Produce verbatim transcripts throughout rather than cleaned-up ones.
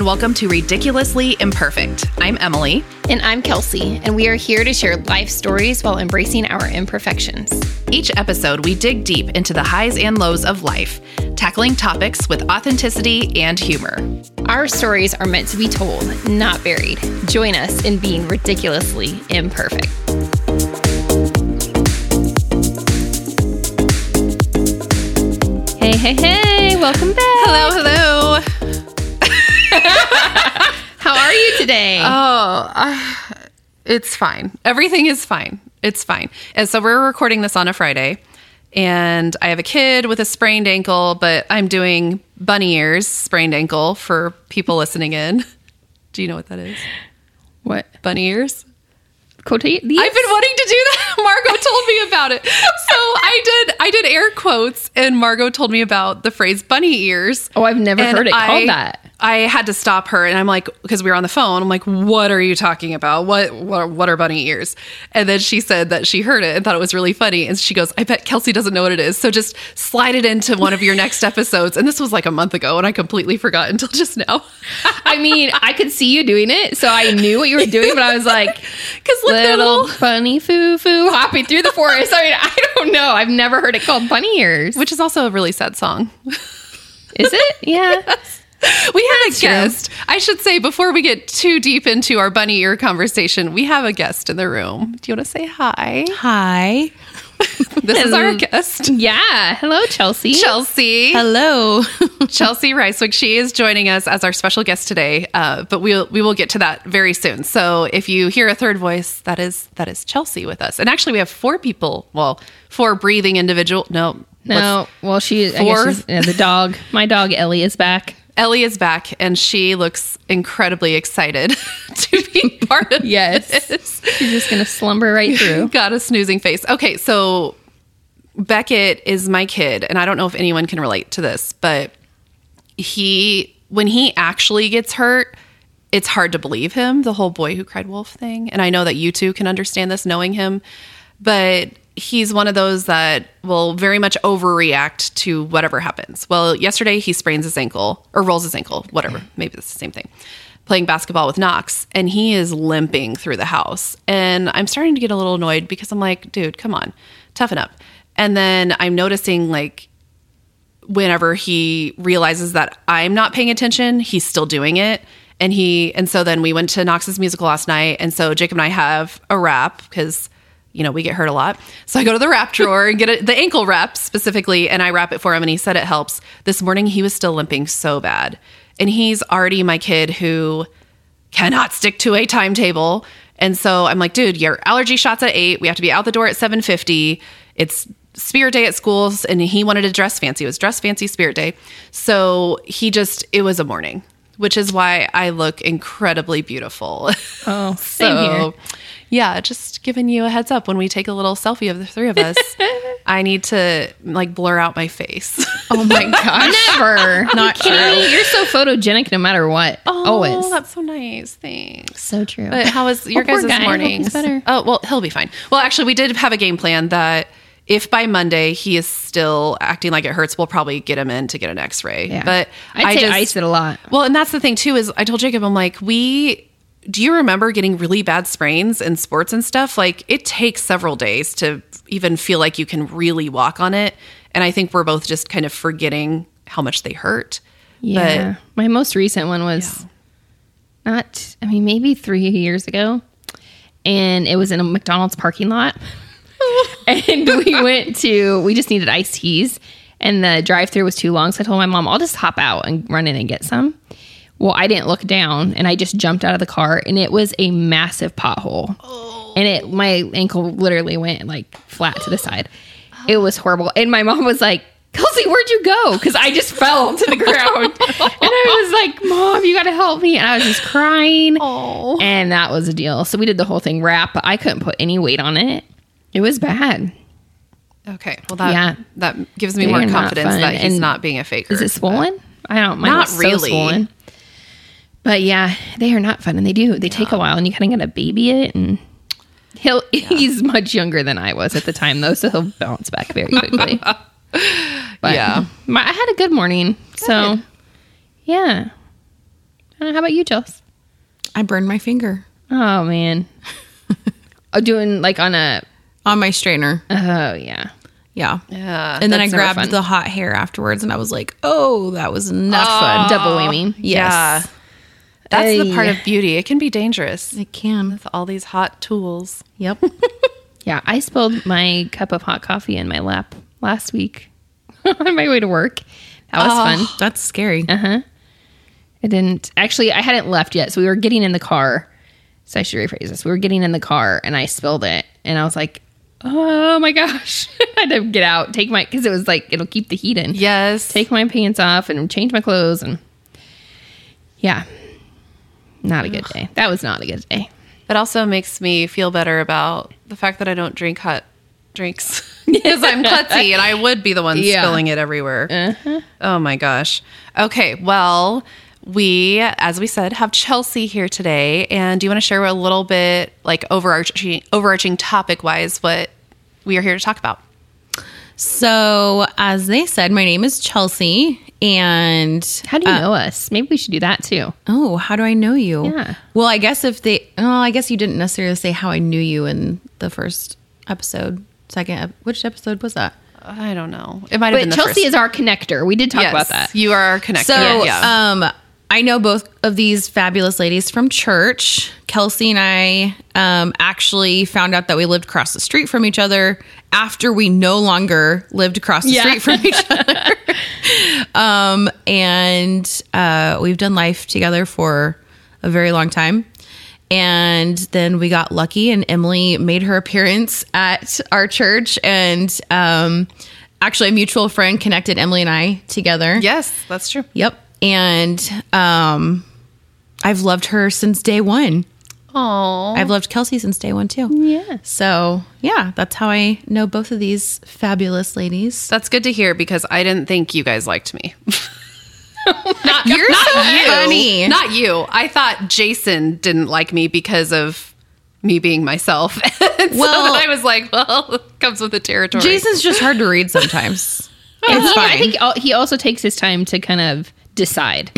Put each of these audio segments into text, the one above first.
and welcome to Ridiculously Imperfect. I'm Emily. And I'm Kelsey, and we are here to share life stories while embracing our imperfections. Each episode, we dig deep into the highs and lows of life, tackling topics with authenticity and humor. Our stories are meant to be told, not buried. Join us in being ridiculously imperfect. Hey, hey, hey, welcome back. Hello, hello. How are you today? Oh, uh, it's fine. Everything is fine. It's fine. And so we're recording this on a Friday, and I have a kid with a sprained ankle, but I'm doing bunny ears, sprained ankle, for people listening in. Do you know what that is? What? Bunny ears? Quote- I've been wanting to do that. Margo told me about it. So I did I did air quotes, and Margo told me about the phrase bunny ears. Oh, I've never heard it I, called that. I had to stop her, and I'm like, because we were on the phone, I'm like, what are you talking about? What, what, what are bunny ears? And then she said that she heard it and thought it was really funny. And she goes, I bet Kelsey doesn't know what it is. So just slide it into one of your next episodes. And this was like a month ago, and I completely forgot until just now. I mean, I could see you doing it, so I knew what you were doing, but I was like, because little, little bunny foo-foo hopping through the forest. I mean, I don't know. I've never heard it called bunny ears. Which is also a really sad song. Is it? Yeah. Yes. We have That's a guest. True. I should say, before we get too deep into our bunny ear conversation, we have a guest in the room. Do you want to say hi? Hi. This Hello. Is our guest. Yeah. Hello, Chelsea. Chelsea. Hello. Chelsea Ricewick. She is joining us as our special guest today, uh, but we'll, we will get to that very soon. So if you hear a third voice, that is that is Chelsea with us. And actually, we have four people. Well, four breathing individual. No. No. Well, she is. Yeah, the dog. My dog, Ellie, is back. Ellie is back, and she looks incredibly excited to be part of yes. this. She's just going to slumber right through. Got a snoozing face. Okay, so Beckett is my kid, and I don't know if anyone can relate to this, but he, when he actually gets hurt, it's hard to believe him, the whole boy who cried wolf thing. And I know that you two can understand this knowing him, but he's one of those that will very much overreact to whatever happens. Well, yesterday he sprains his ankle or rolls his ankle, whatever. Maybe it's the same thing. Playing basketball with Knox, and he is limping through the house. And I'm starting to get a little annoyed because I'm like, dude, come on, toughen up. And then I'm noticing, like, whenever he realizes that I'm not paying attention, he's still doing it. And he, and so then we went to Knox's musical last night. And so Jacob and I have a rap because, you know, we get hurt a lot. So I go to the wrap drawer and get a, the ankle wrap specifically, and I wrap it for him, and he said it helps. This morning, he was still limping so bad. And he's already my kid who cannot stick to a timetable. And so I'm like, dude, your allergy shot's at eight. We have to be out the door at seven fifty. It's spirit day at schools, and he wanted to dress fancy. It was dress fancy spirit day. So he just, it was a morning, which is why I look incredibly beautiful. Oh, same so, here. Yeah, just giving you a heads up when we take a little selfie of the three of us. I need to, like, blur out my face. Oh my gosh. Never. Not true. You're so photogenic no matter what. Oh, always. That's so nice. Thanks. So true. But how was your oh, guys this guy. morning? Better. Oh, well, he'll be fine. Well, actually, we did have a game plan that if by Monday he is still acting like it hurts, we'll probably get him in to get an x-ray. Yeah. But I'd I just ice it a lot. Well, and that's the thing, too, is I told Jacob, I'm like, we... do you remember getting really bad sprains in sports and stuff? Like, it takes several days to even feel like you can really walk on it. And I think we're both just kind of forgetting how much they hurt. Yeah. But my most recent one was yeah. not, I mean, maybe three years ago. And it was in a McDonald's parking lot. And we went to, we just needed iced teas. And the drive-thru was too long. So I told my mom, I'll just hop out and run in and get some. Well, I didn't look down, and I just jumped out of the car, and it was a massive pothole. Oh. And it, my ankle literally went, like, flat to the side. Oh. It was horrible. And my mom was like, Kelsey, where'd you go? Because I just fell to the ground. And I was like, Mom, you got to help me. And I was just crying. Oh. And that was a deal. So we did the whole thing wrap, but I couldn't put any weight on it. It was bad. Okay. Well, that yeah. that gives me They're more confidence that he's and not being a faker. Is it swollen? I don't mind. Not really. So swollen. But yeah, they are not fun, and they do. They take yeah. a while, and you kind of got to baby it. And he'll yeah. he's much younger than I was at the time, though, so he'll bounce back very quickly. But yeah, my, I had a good morning, good. so yeah, And how about you, Jills? I burned my finger. Oh, man. Oh, doing like on a... On my straightener. Oh, yeah. Yeah. Uh, and then I grabbed the hot hair afterwards and I was like, oh, that was not oh, fun. Double whammy. Yes. Yeah. That's hey. the part of beauty. It can be dangerous. It can. With all these hot tools. Yep. Yeah. I spilled my cup of hot coffee in my lap last week on my way to work. That was oh, fun. That's scary. Uh-huh. I didn't... Actually, I hadn't left yet. So we were getting in the car. So I should rephrase this. We were getting in the car and I spilled it. And I was like... Oh my gosh. I had to get out, take my, because it was like, it'll keep the heat in. Yes. Take my pants off and change my clothes. And yeah, not a good Ugh. day. That was not a good day. That also makes me feel better about the fact that I don't drink hot drinks because I'm klutzy and I would be the one yeah. spilling it everywhere. Uh-huh. Oh my gosh. Okay. Well, we, as we said, have Chelsea here today, and do you want to share a little bit, like overarching, overarching topic-wise, what we are here to talk about? So, as they said, my name is Chelsea, and how do you uh, know us? Maybe we should do that too. Oh, how do I know you? Yeah. Well, I guess if they, oh, I guess you didn't necessarily say how I knew you in the first episode, second. Which episode was that? I don't know. It might have been the Chelsea first. Is our connector. We did talk yes, about that. You are our connector. So, yeah. um. I know both of these fabulous ladies from church. Kelsey and I um, actually found out that we lived across the street from each other after we no longer lived across the yeah. street from each other. um, and uh, we've done life together for a very long time. And then we got lucky and Emily made her appearance at our church. And um, actually a mutual friend connected Emily and I together. Yes, that's true. Yep. And um, I've loved her since day one. Oh, I've loved Kelsey since day one, too. Yeah. So, yeah, that's how I know both of these fabulous ladies. That's good to hear, because I didn't think you guys liked me. Oh not, You're not so you. funny. Not you. I thought Jason didn't like me because of me being myself. And well, so then I was like, well, it comes with the territory. Jason's just hard to read sometimes. It's he, fine. I think he also takes his time to kind of... decide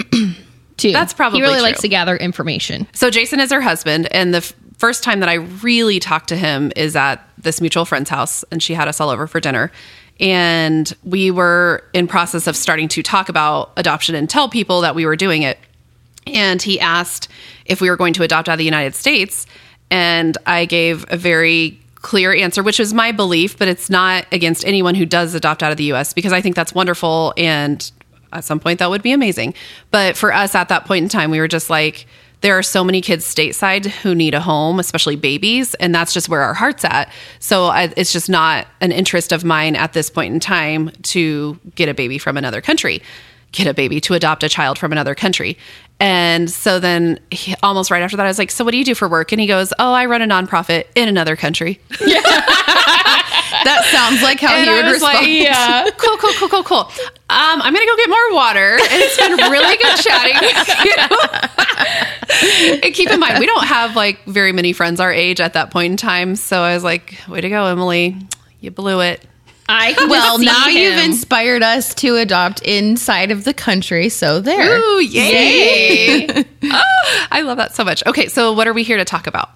too. That's probably He really true. likes to gather information. So Jason is her husband, and the f- first time that I really talked to him is at this mutual friend's house, and she had us all over for dinner, and we were in process of starting to talk about adoption and tell people that we were doing it, and he asked if we were going to adopt out of the United States, and I gave a very clear answer, which is my belief, but it's not against anyone who does adopt out of the U S, because I think that's wonderful, and at some point, that would be amazing. But for us at that point in time, we were just like, there are so many kids stateside who need a home, especially babies. And that's just where our heart's at. So I, it's just not an interest of mine at this point in time to get a baby from another country, get a baby to adopt a child from another country. And so then he, almost right after that, I was like, so what do you do for work? And he goes, oh, I run a nonprofit in another country. Yeah. That sounds like how and he would respond. Like, yeah. Cool, cool, cool, cool, cool. Um, I'm going to go get more water. And it's been really good chatting with you. And keep in mind, we don't have like very many friends our age at that point in time. So I was like, way to go, Emily. You blew it. I well, now him. You've inspired us to adopt inside of the country. So there. Ooh, yay. yay. Oh, I love that so much. Okay, so what are we here to talk about?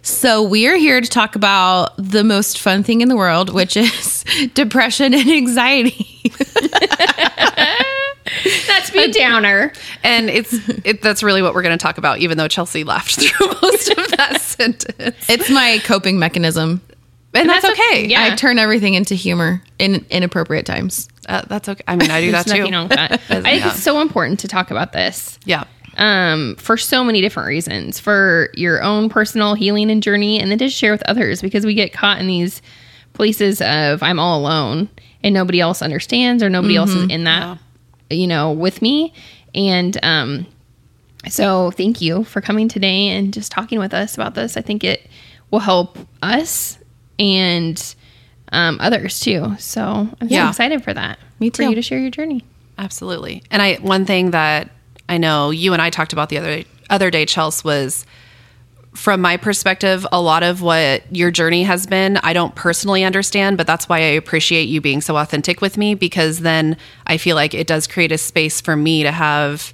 So we are here to talk about the most fun thing in the world, which is depression and anxiety. That's me, downer. And it's it, that's really what we're going to talk about, even though Chelsea laughed through most of that sentence. It's my coping mechanism. And, and that's, that's okay. okay. Yeah. I turn everything into humor in inappropriate times. Uh, that's okay. I mean, I do that too. That. I think yeah. it's so important to talk about this. Yeah. Um, for so many different reasons, for your own personal healing and journey, and then to share with others, because we get caught in these places of I'm all alone and nobody else understands or nobody mm-hmm. else is in that, yeah. you know, with me. And um, so thank you for coming today and just talking with us about this. I think it will help us and um, others too. So I'm yeah. so excited for that. Me too. For you to share your journey. Absolutely. And I one thing that I know you and I talked about the other other day, Chelsea, was from my perspective, a lot of what your journey has been, I don't personally understand, but that's why I appreciate you being so authentic with me, because then I feel like it does create a space for me to have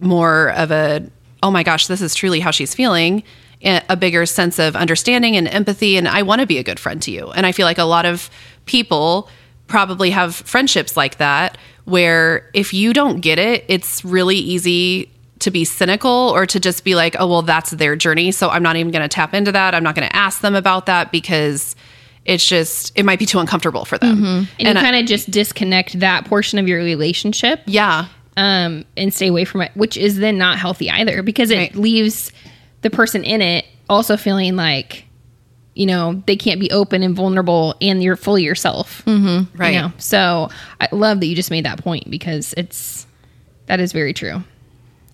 more of a, oh my gosh, this is truly how she's feeling, a bigger sense of understanding and empathy. And I want to be a good friend to you. And I feel like a lot of people probably have friendships like that, where if you don't get it, it's really easy to be cynical or to just be like, oh, well, that's their journey, so I'm not even going to tap into that. I'm not going to ask them about that because it's just, it might be too uncomfortable for them. Mm-hmm. And, and you kind of just disconnect that portion of your relationship. Yeah. Um, and stay away from it, which is then not healthy either, because it right. leaves the person in it also feeling like, you know, they can't be open and vulnerable and you're fully yourself. Mm-hmm. Right. You know? So I love that you just made that point, because it's, that is very true.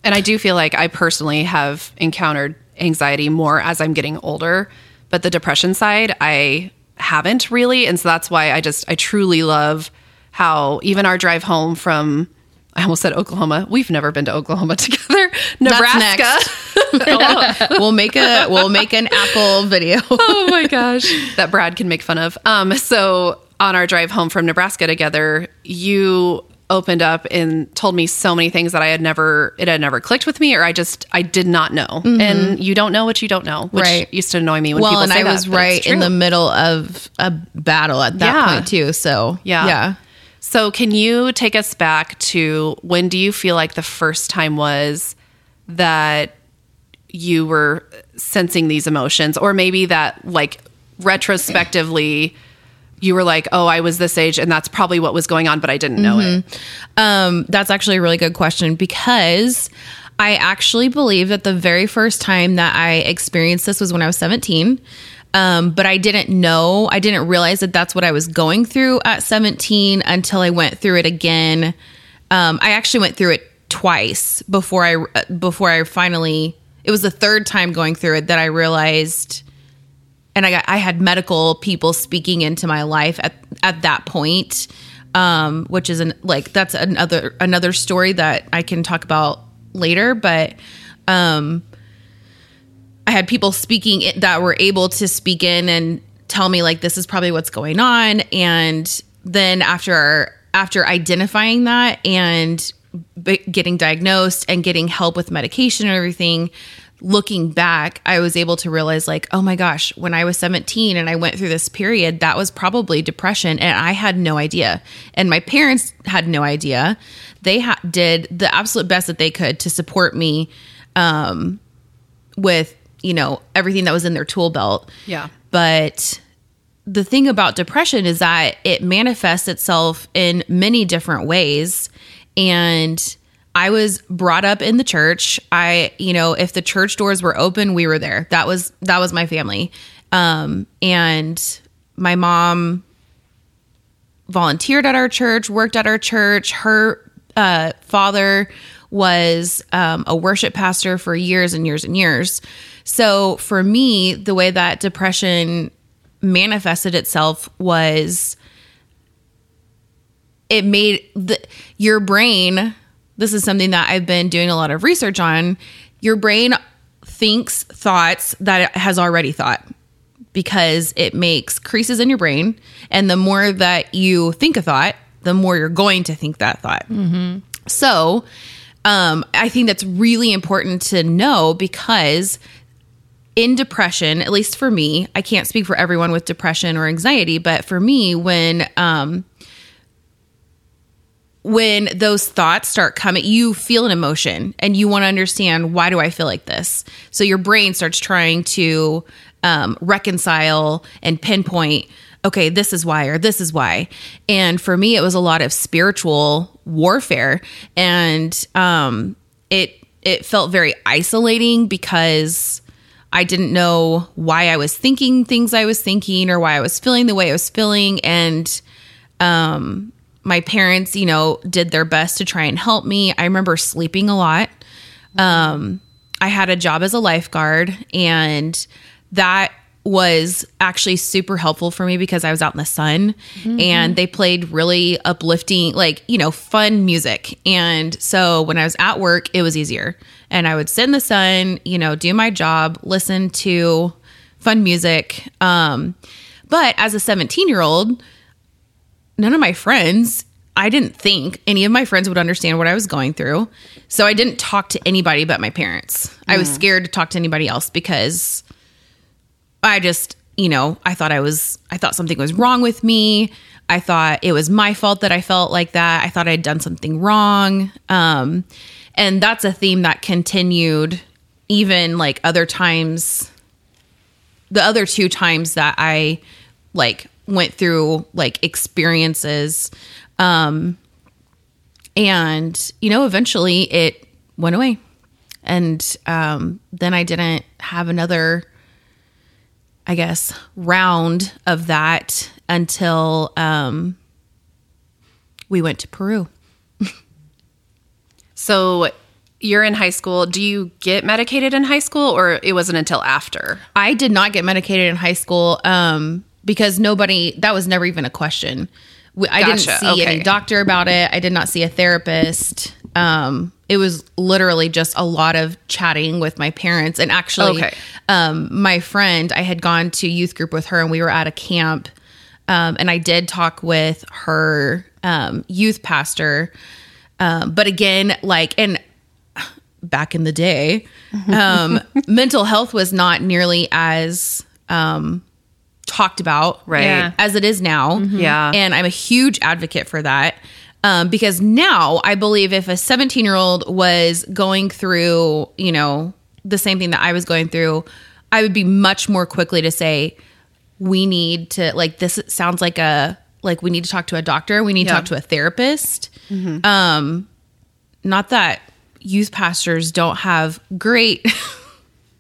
And I do feel like I personally have encountered anxiety more as I'm getting older, but the depression side, I haven't really. And so that's why I just, I truly love how even our drive home from, I almost said Oklahoma. We've never been to Oklahoma together. Nebraska. oh, we'll make a, we'll make an Apple video. Oh my gosh. That Brad can make fun of. Um, so on our drive home from Nebraska together, you opened up and told me so many things that I had never, it had never clicked with me, or I just, I did not know. Mm-hmm. And you don't know what you don't know, which right. used to annoy me when well, people say that. Well, and I was that, right in the middle of a battle at that yeah. point too. So yeah. yeah. So can you take us back to, when do you feel like the first time was that you were sensing these emotions, or maybe that, like, retrospectively you were like, oh, I was this age and that's probably what was going on, but I didn't know mm-hmm. it? Um, that's actually a really good question, because I actually believe that the very first time that I experienced this was when I was seventeen. Um, but I didn't know, I didn't realize that that's what I was going through at seventeen until I went through it again. Um, I actually went through it twice before I, before I finally, it was the third time going through it that I realized, and I got, I had medical people speaking into my life at, at that point. Um, which is an, like, that's another, another story that I can talk about later, but, um, I had people speaking it, that were able to speak in and tell me, like, this is probably what's going on. And then after after identifying that and b- getting diagnosed and getting help with medication and everything, looking back, I was able to realize, like, oh my gosh, when I was seventeen and I went through this period, that was probably depression, and I had no idea. And my parents had no idea. They ha- did the absolute best that they could to support me um, with, you know, everything that was in their tool belt. Yeah. But the thing about depression is that it manifests itself in many different ways. And I was brought up in the church. I, you know, if the church doors were open, we were there. That was, that was my family. Um, and my mom volunteered at our church, worked at our church. Her uh, father was um, a worship pastor for years and years and years. So for me, the way that depression manifested itself was, it made the, your brain, this is something that I've been doing a lot of research on, your brain thinks thoughts that it has already thought, because it makes creases in your brain. And the more that you think a thought, the more you're going to think that thought. Mm-hmm. So um, I think that's really important to know, because in depression, at least for me, I can't speak for everyone with depression or anxiety, but for me, when um, when those thoughts start coming, you feel an emotion and you want to understand, why do I feel like this? So your brain starts trying to um, reconcile and pinpoint, okay, this is why, or this is why. And for me, it was a lot of spiritual warfare, and um, it it felt very isolating, because I didn't know why I was thinking things I was thinking, or why I was feeling the way I was feeling. And um, my parents, you know, did their best to try and help me. I remember sleeping a lot. Um, I had a job as a lifeguard, and that was actually super helpful for me, because I was out in the sun, mm-hmm. and they played really uplifting, like, you know, fun music. And so when I was at work, it was easier. And I would sit in the sun, you know, do my job, listen to fun music. Um, but as a seventeen-year-old, none of my friends I didn't think any of my friends would understand what I was going through. So I didn't talk to anybody but my parents. Mm. I was scared to talk to anybody else because I just, you know, I thought I was, I thought something was wrong with me. I thought it was my fault that I felt like that. I thought I'd done something wrong. Um, and that's a theme that continued even like other times, the other two times that I like went through like experiences. Um, and, you know, eventually it went away. And um, then I didn't have another, I guess, round of that until um, we went to Peru. So you're in high school. Do you get medicated in high school, or it wasn't until after? I did not get medicated in high school um, because nobody, that was never even a question. I gotcha. didn't see okay. any doctor about it. I did not see a therapist. Um, it was literally just a lot of chatting with my parents. And actually, okay. um, my friend, I had gone to youth group with her, and we were at a camp. Um, and I did talk with her um, youth pastor. Um, but again, like, and back in the day, um, mental health was not nearly as... Um, talked about right yeah. as it is now. Mm-hmm. Yeah. And I'm a huge advocate for that. Um, because now I believe if a seventeen year old was going through, you know, the same thing that I was going through, I would be much more quickly to say, we need to like, this sounds like a, like we need to talk to a doctor. We need yeah. to talk to a therapist. Mm-hmm. Um, not that youth pastors don't have great,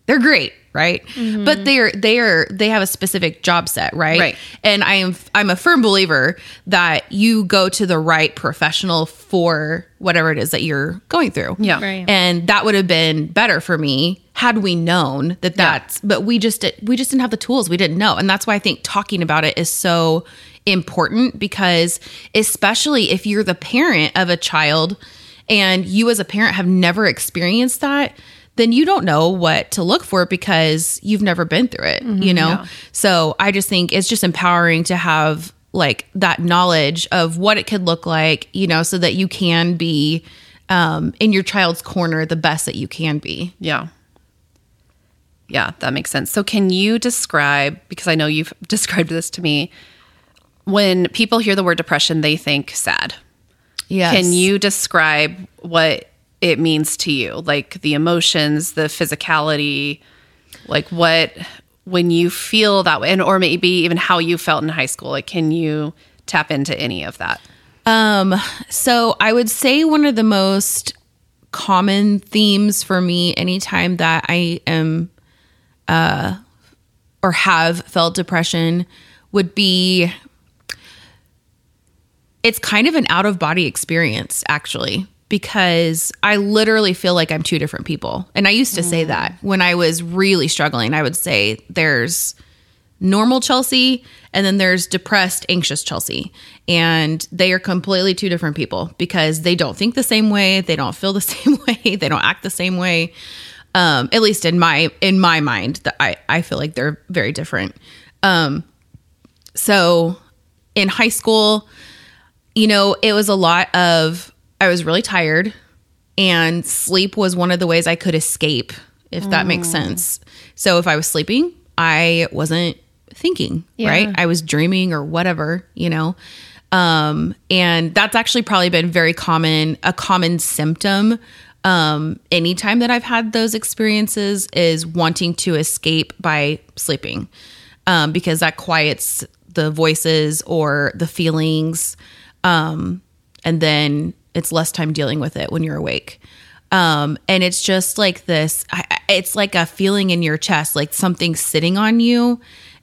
they're great. Right. Mm-hmm. But they're, they're, they have a specific job set. Right? right. And I am, I'm a firm believer that you go to the right professional for whatever it is that you're going through. Yeah. Right. And that would have been better for me had we known that that's, yeah. but we just, we just didn't have the tools. We didn't know. And that's why I think talking about it is so important, because especially if you're the parent of a child and you as a parent have never experienced that, then you don't know what to look for because you've never been through it, mm-hmm, you know? Yeah. So I just think it's just empowering to have like that knowledge of what it could look like, you know, so that you can be um, in your child's corner the best that you can be. Yeah. Yeah, that makes sense. So can you describe, because I know you've described this to me, when people hear the word depression, they think sad. Yes. Can you describe what it means to you, like the emotions, the physicality, like what, when you feel that way, and or maybe even how you felt in high school, like can you tap into any of that? Um, so I would say one of the most common themes for me anytime that I am, uh, or have felt depression would be, it's kind of an out of body experience actually. Because I literally feel like I'm two different people. And I used to say that when I was really struggling. I would say there's normal Chelsea and then there's depressed, anxious Chelsea. And they are completely two different people because they don't think the same way. They don't feel the same way. They don't act the same way. Um, at least in my in my mind, that I, I feel like they're very different. Um, so in high school, you know, it was a lot of... I was really tired, and sleep was one of the ways I could escape, if that mm. makes sense. So if I was sleeping, I wasn't thinking, yeah. right? I was dreaming or whatever, you know? Um, and that's actually probably been very common, a common symptom. Um, anytime that I've had those experiences is wanting to escape by sleeping, um, because that quiets the voices or the feelings. Um, and then it's less time dealing with it when you're awake. Um, and it's just like this, I, it's like a feeling in your chest, like something's sitting on you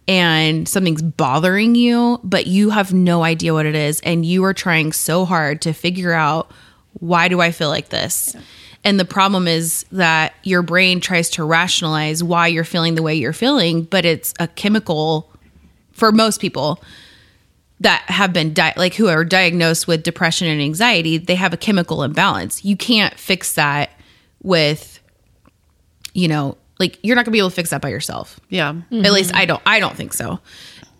and something's bothering you, but you have no idea what it is. And you are trying so hard to figure out, why do I feel like this? Yeah. And the problem is that your brain tries to rationalize why you're feeling the way you're feeling, but it's a chemical for most people that have been, di- like who are diagnosed with depression and anxiety, they have a chemical imbalance. You can't fix that with, you know, like you're not gonna be able to fix that by yourself. Yeah. Mm-hmm. At least I don't, I don't think so.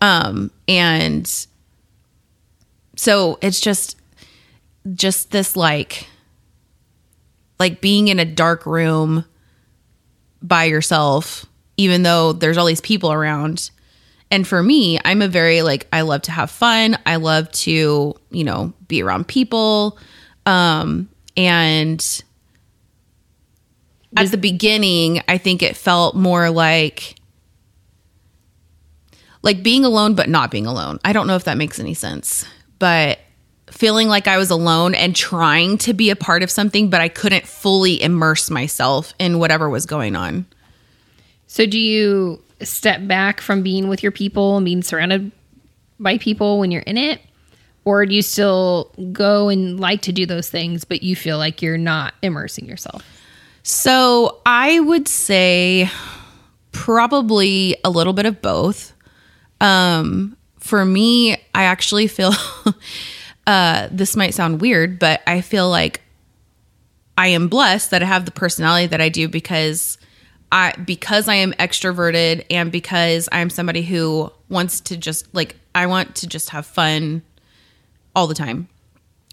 Um, and so it's just, just this like, like being in a dark room by yourself, even though there's all these people around. And for me, I'm a very like, I love to have fun. I love to, you know, be around people. Um, and at the beginning, I think it felt more like, like being alone, but not being alone. I don't know if that makes any sense, but feeling like I was alone and trying to be a part of something, but I couldn't fully immerse myself in whatever was going on. So do you step back from being with your people and being surrounded by people when you're in it? Or do you still go and like to do those things, but you feel like you're not immersing yourself? So I would say probably a little bit of both. Um, for me, I actually feel, uh, this might sound weird, but I feel like I am blessed that I have the personality that I do because I, because I am extroverted and because I'm somebody who wants to just like, I want to just have fun all the time.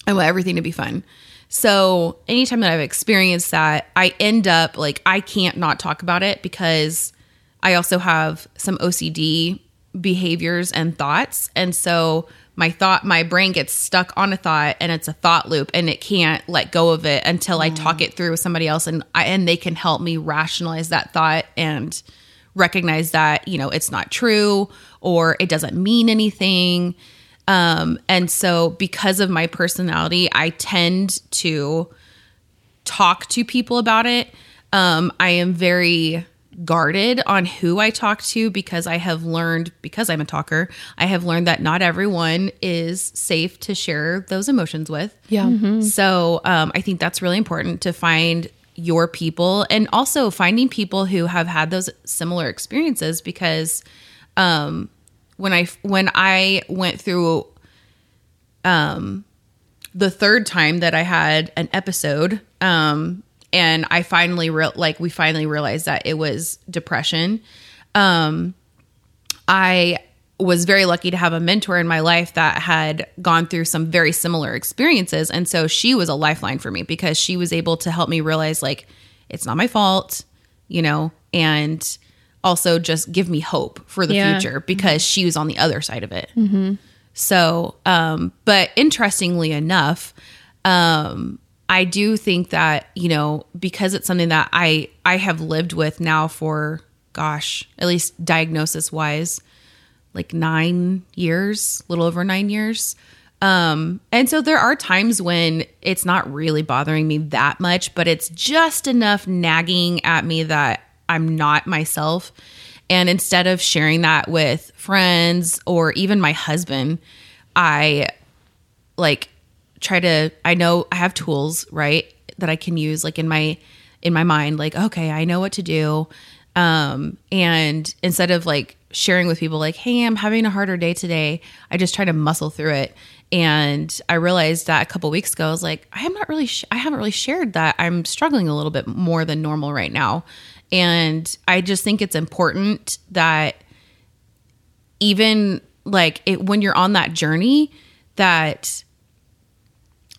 I want everything to be fun. So anytime that I've experienced that, I end up like, I can't not talk about it because I also have some O C D behaviors and thoughts. And so my thought, my brain gets stuck on a thought and it's a thought loop and it can't let go of it until I mm. talk it through with somebody else and I, and they can help me rationalize that thought and recognize that, you know, it's not true or it doesn't mean anything. Um, and so because of my personality, I tend to talk to people about it. Um, I am very guarded on who I talk to because I have learned, because I'm a talker, I have learned that not everyone is safe to share those emotions with. Yeah. Mm-hmm. So, um, I think that's really important to find your people and also finding people who have had those similar experiences because, um, When I when I went through um, the third time that I had an episode, um, and I finally re- like we finally realized that it was depression. Um, I was very lucky to have a mentor in my life that had gone through some very similar experiences, and so she was a lifeline for me because she was able to help me realize like it's not my fault, you know, and also just give me hope for the yeah. future because she was on the other side of it. Mm-hmm. So, um, but interestingly enough, um, I do think that, you know, because it's something that I, I have lived with now for, gosh, at least diagnosis wise, like nine years, a little over nine years. Um, and so there are times when it's not really bothering me that much, but it's just enough nagging at me that I'm not myself. And instead of sharing that with friends or even my husband, I like try to, I know I have tools, right, that I can use like in my, in my mind, like, okay, I know what to do. Um, and instead of like sharing with people like, hey, I'm having a harder day today, I just try to muscle through it. And I realized that a couple weeks ago, I was like, I am not really, sh- I haven't really shared that I'm struggling a little bit more than normal right now. And I just think it's important that even like it, when you're on that journey, that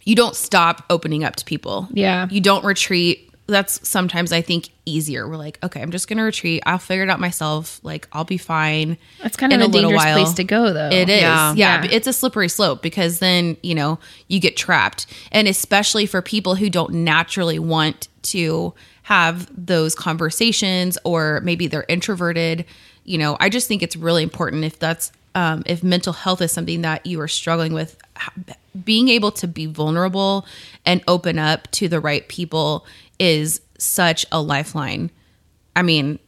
you don't stop opening up to people. Yeah. You don't retreat. That's sometimes I think easier. We're like, okay, I'm just going to retreat. I'll figure it out myself. Like I'll be fine. That's kind of a dangerous place to go though. It is. Yeah. Yeah. Yeah. It's a slippery slope because then, you know, you get trapped. And especially for people who don't naturally want to have those conversations or maybe they're introverted. You know, I just think it's really important if that's, um, if mental health is something that you are struggling with, being able to be vulnerable and open up to the right people is such a lifeline. I mean,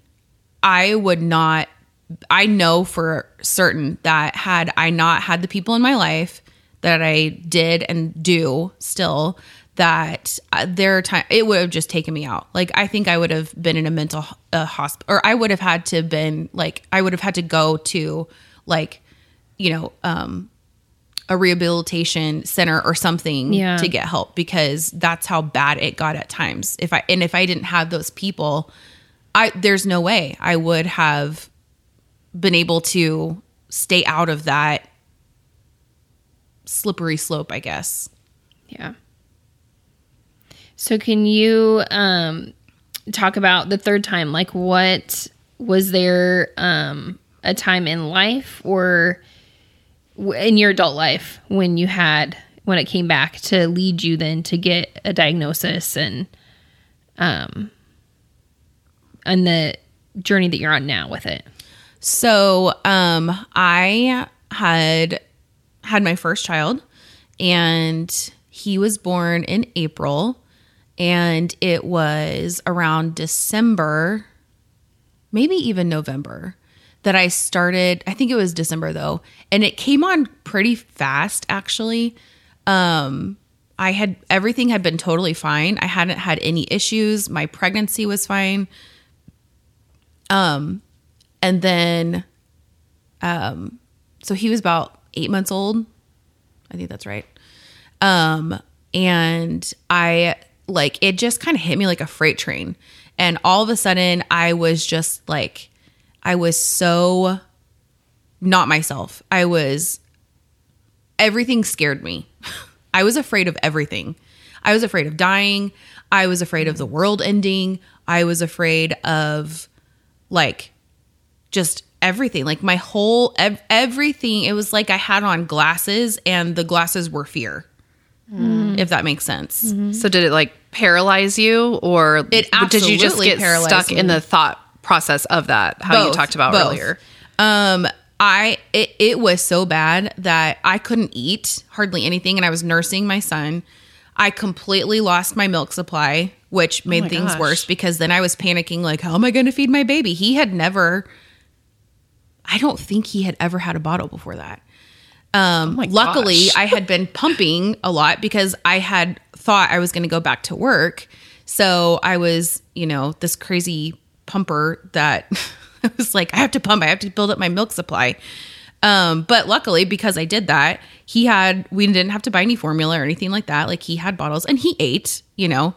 I would not, I know for certain that had I not had the people in my life that I did and do still, that their time, it would have just taken me out. Like, I think I would have been in a mental uh, hospital, or I would have had to been like, I would have had to go to like, you know, um, a rehabilitation center or something yeah. to get help because that's how bad it got at times. If I, and if I didn't have those people, I, there's no way I would have been able to stay out of that slippery slope, I guess. Yeah. So can you um, talk about the third time? Like, what was there um, a time in life or in your adult life when you had, when it came back to lead you then to get a diagnosis and, um, and the journey that you're on now with it? So, um, I had had my first child, and he was born in April, and it was around December, maybe even November, that I started. I think it was December though. And it came on pretty fast, actually. Um, I had, everything had been totally fine. I hadn't had any issues. My pregnancy was fine. Um, And then, um, so he was about eight months old. I think that's right. Um, and I, like, it just kind of hit me like a freight train. And all of a sudden I was just like, I was so not myself. I was, everything scared me. I was afraid of everything. I was afraid of dying. I was afraid of the world ending. I was afraid of, like, just everything, like my whole, ev- everything. It was like I had on glasses, and the glasses were fear, mm. if that makes sense. Mm-hmm. So did it like paralyze you, or it did you just get stuck me. in the thought process of that? How both, you talked about both. earlier. Um, I, it, it was so bad that I couldn't eat hardly anything. And I was nursing my son. I completely lost my milk supply, which made oh things gosh. worse, because then I was panicking, like, how am I going to feed my baby? He had never, I don't think he had ever had a bottle before that. Um, oh luckily, I had been pumping a lot because I had thought I was going to go back to work. So I was, you know, this crazy pumper that I was like, I have to pump. I have to build up my milk supply. Um, but luckily, because I did that, he had, we didn't have to buy any formula or anything like that. Like, he had bottles and he ate, you know,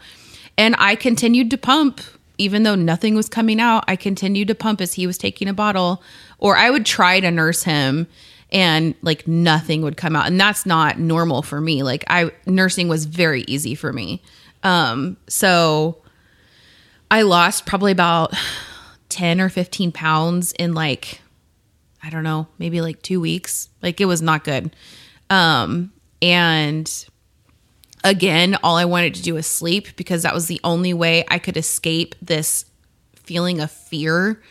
and I continued to pump. Even though nothing was coming out, I continued to pump as he was taking a bottle, or I would try to nurse him and like nothing would come out. And that's not normal for me. Like, I, nursing was very easy for me. Um, so I lost probably about ten or fifteen pounds in, like, I don't know, maybe like two weeks. Like, it was not good. Um, and again, all I wanted to do was sleep, because that was the only way I could escape this feeling of fear.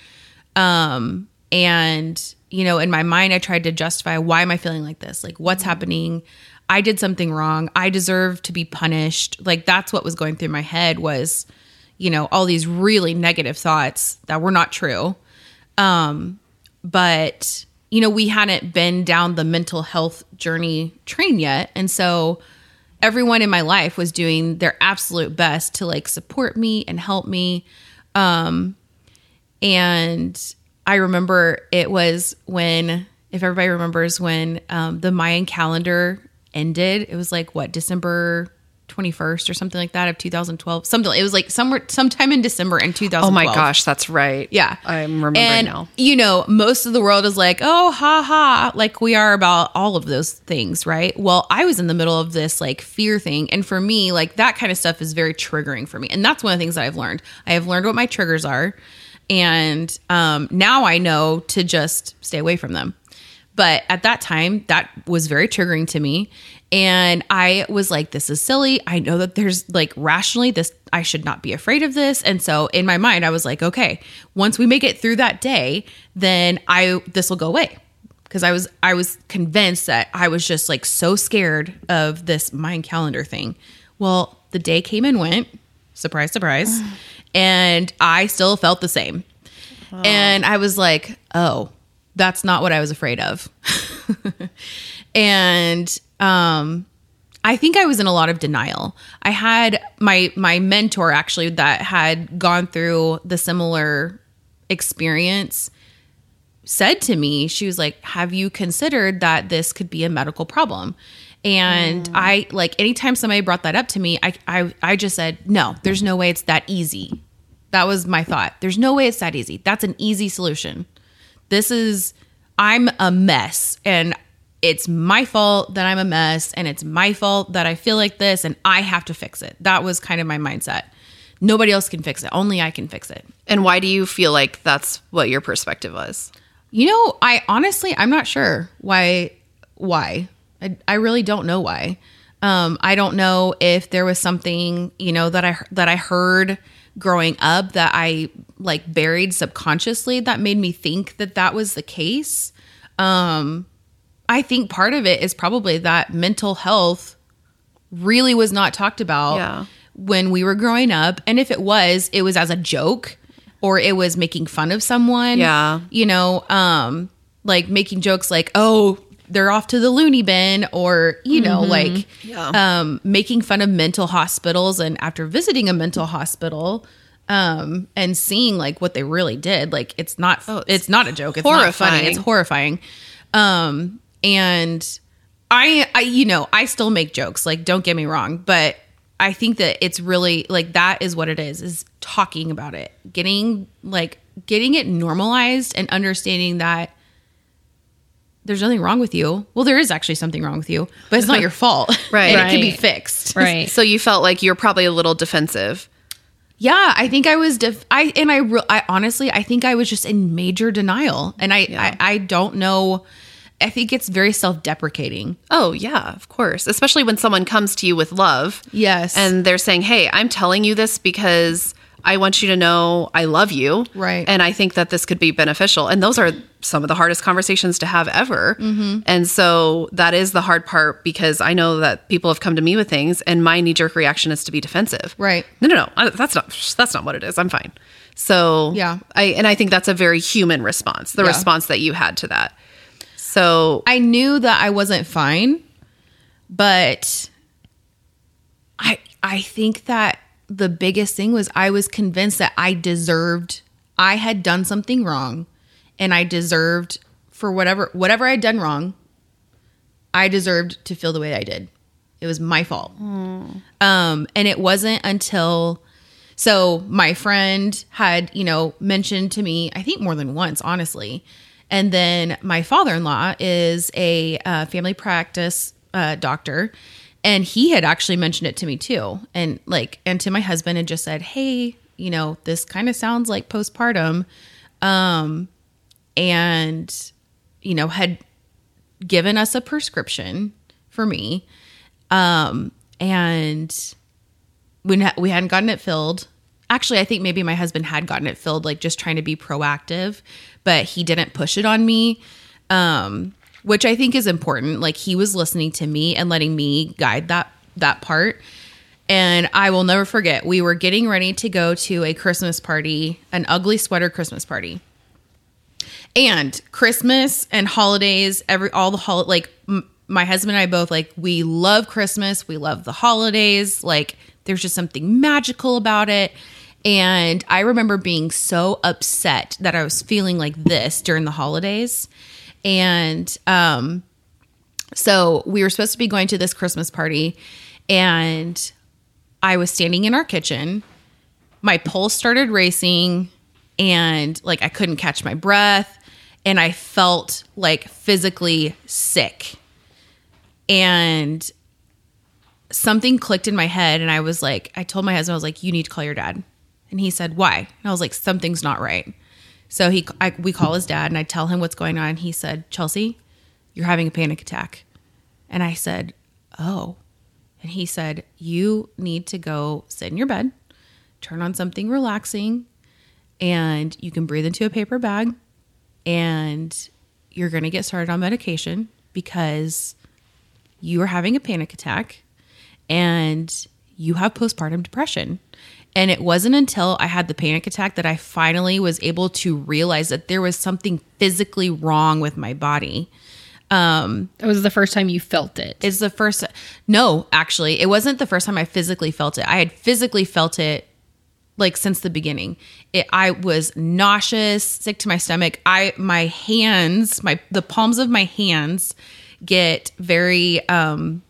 Um, and, you know, in my mind, I tried to justify, why am I feeling like this? Like, what's happening? I did something wrong. I deserve to be punished. Like, that's what was going through my head, was, you know, all these really negative thoughts that were not true. Um, but, you know, we hadn't been down the mental health journey train yet. And so everyone in my life was doing their absolute best to, like, support me and help me. Um, and I remember it was when, if everybody remembers when um, the Mayan calendar ended, it was like, what, December twenty-first or something like that of two thousand twelve. Something, it was like somewhere, sometime in December in two thousand twelve. Oh my gosh, that's right. Yeah. I'm remembering and, now. You know, most of the world is like, oh, ha ha. Like, we are about all of those things, right? Well, I was in the middle of this like fear thing. And for me, like, that kind of stuff is very triggering for me. And that's one of the things that I've learned. I have learned what my triggers are. And um, now I know to just stay away from them. But at that time, that was very triggering to me. And I was like, this is silly. I know that there's, like, rationally this, I should not be afraid of this. And so in my mind, I was like, okay, once we make it through that day, then I, this will go away. Cause I was, I was convinced that I was just, like, so scared of this Mayan calendar thing. Well, the day came and went, surprise, surprise. And I still felt the same. Oh. And I was like, oh, that's not what I was afraid of. And um, I think I was in a lot of denial. I had my my mentor, actually, that had gone through the similar experience, said to me, she was like, have you considered that this could be a medical problem? And mm. I, like, anytime somebody brought that up to me, I, I I just said, no, there's no way it's that easy. That was my thought. There's no way it's that easy. That's an easy solution. This is, I'm a mess, and it's my fault that I'm a mess, and it's my fault that I feel like this, and I have to fix it. That was kind of my mindset. Nobody else can fix it. Only I can fix it. And why do you feel like that's what your perspective was? You know, I honestly, I'm not sure why. Why? I, I really don't know why. Um, I don't know if there was something, you know, that I that I heard growing up that I like buried subconsciously that made me think that that was the case. Um, I think part of it is probably that mental health really was not talked about yeah. when we were growing up. And if it was, it was as a joke or it was making fun of someone, yeah. you know, um, like making jokes like, oh, they're off to the loony bin, or, you know, mm-hmm. like yeah. um, making fun of mental hospitals. And after visiting a mental hospital um, and seeing like what they really did, like it's not, oh, it's, it's not a joke. It's horrifying. Not funny. It's horrifying. Um, and I, I, you know, I still make jokes, like, don't get me wrong, but I think that it's really like, that is what it is, is talking about it, getting like, getting it normalized and understanding that there's nothing wrong with you. Well, there is actually something wrong with you, but it's not your fault. Right. And right. It can be fixed. Right. So you felt like you're probably a little defensive. Yeah. I think I was, def- I, and I, re- I honestly, I think I was just in major denial, and I, yeah. I, I don't know. I think it's very self-deprecating. Oh yeah, of course. Especially when someone comes to you with love. Yes. And they're saying, hey, I'm telling you this because I want you to know I love you. Right. And I think that this could be beneficial. And those are some of the hardest conversations to have ever. Mm-hmm. And so that is the hard part, because I know that people have come to me with things and my knee-jerk reaction is to be defensive. Right. No, no, no. That's not, that's not what it is. I'm fine. So yeah. I, and I think that's a very human response, the yeah. response that you had to that. So I knew that I wasn't fine, but I, I think that the biggest thing was I was convinced that I deserved, I had done something wrong, and I deserved for whatever, whatever I had done wrong, I deserved to feel the way I did. It was my fault. Mm. Um, and it wasn't until, so my friend had, you know, mentioned to me, I think more than once, honestly. And then my father-in-law is a uh, family practice uh, doctor. And he had actually mentioned it to me too. And like, and to my husband, and just said, hey, you know, this kind of sounds like postpartum. Um, and, you know, had given us a prescription for me. Um, and when we hadn't gotten it filled, actually, I think maybe my husband had gotten it filled, like just trying to be proactive, but he didn't push it on me. Um, Which I think is important. Like, he was listening to me and letting me guide that that part. And I will never forget, we were getting ready to go to a Christmas party, an ugly sweater Christmas party. And Christmas and holidays, every all the hol- like m- my husband and I both, like, we love Christmas, we love the holidays. Like, there's just something magical about it. And I remember being so upset that I was feeling like this during the holidays. And, um, so we were supposed to be going to this Christmas party, and I was standing in our kitchen. My pulse started racing, and like, I couldn't catch my breath, and I felt like physically sick, and something clicked in my head. And I was like, I told my husband, I was like, you need to call your dad. And he said, why? And I was like, something's not right. So he, I, we call his dad, and I tell him what's going on. He said, Chelsea, you're having a panic attack. And I said, oh. And he said, you need to go sit in your bed, turn on something relaxing, and you can breathe into a paper bag, and you're going to get started on medication because you are having a panic attack and you have postpartum depression. And it wasn't until I had the panic attack that I finally was able to realize that there was something physically wrong with my body. Um, it was the first time you felt it. It's the first. No, actually, it wasn't the first time I physically felt it. I had physically felt it like since the beginning. It, I was nauseous, sick to my stomach. I, my hands, my, the palms of my hands get very um,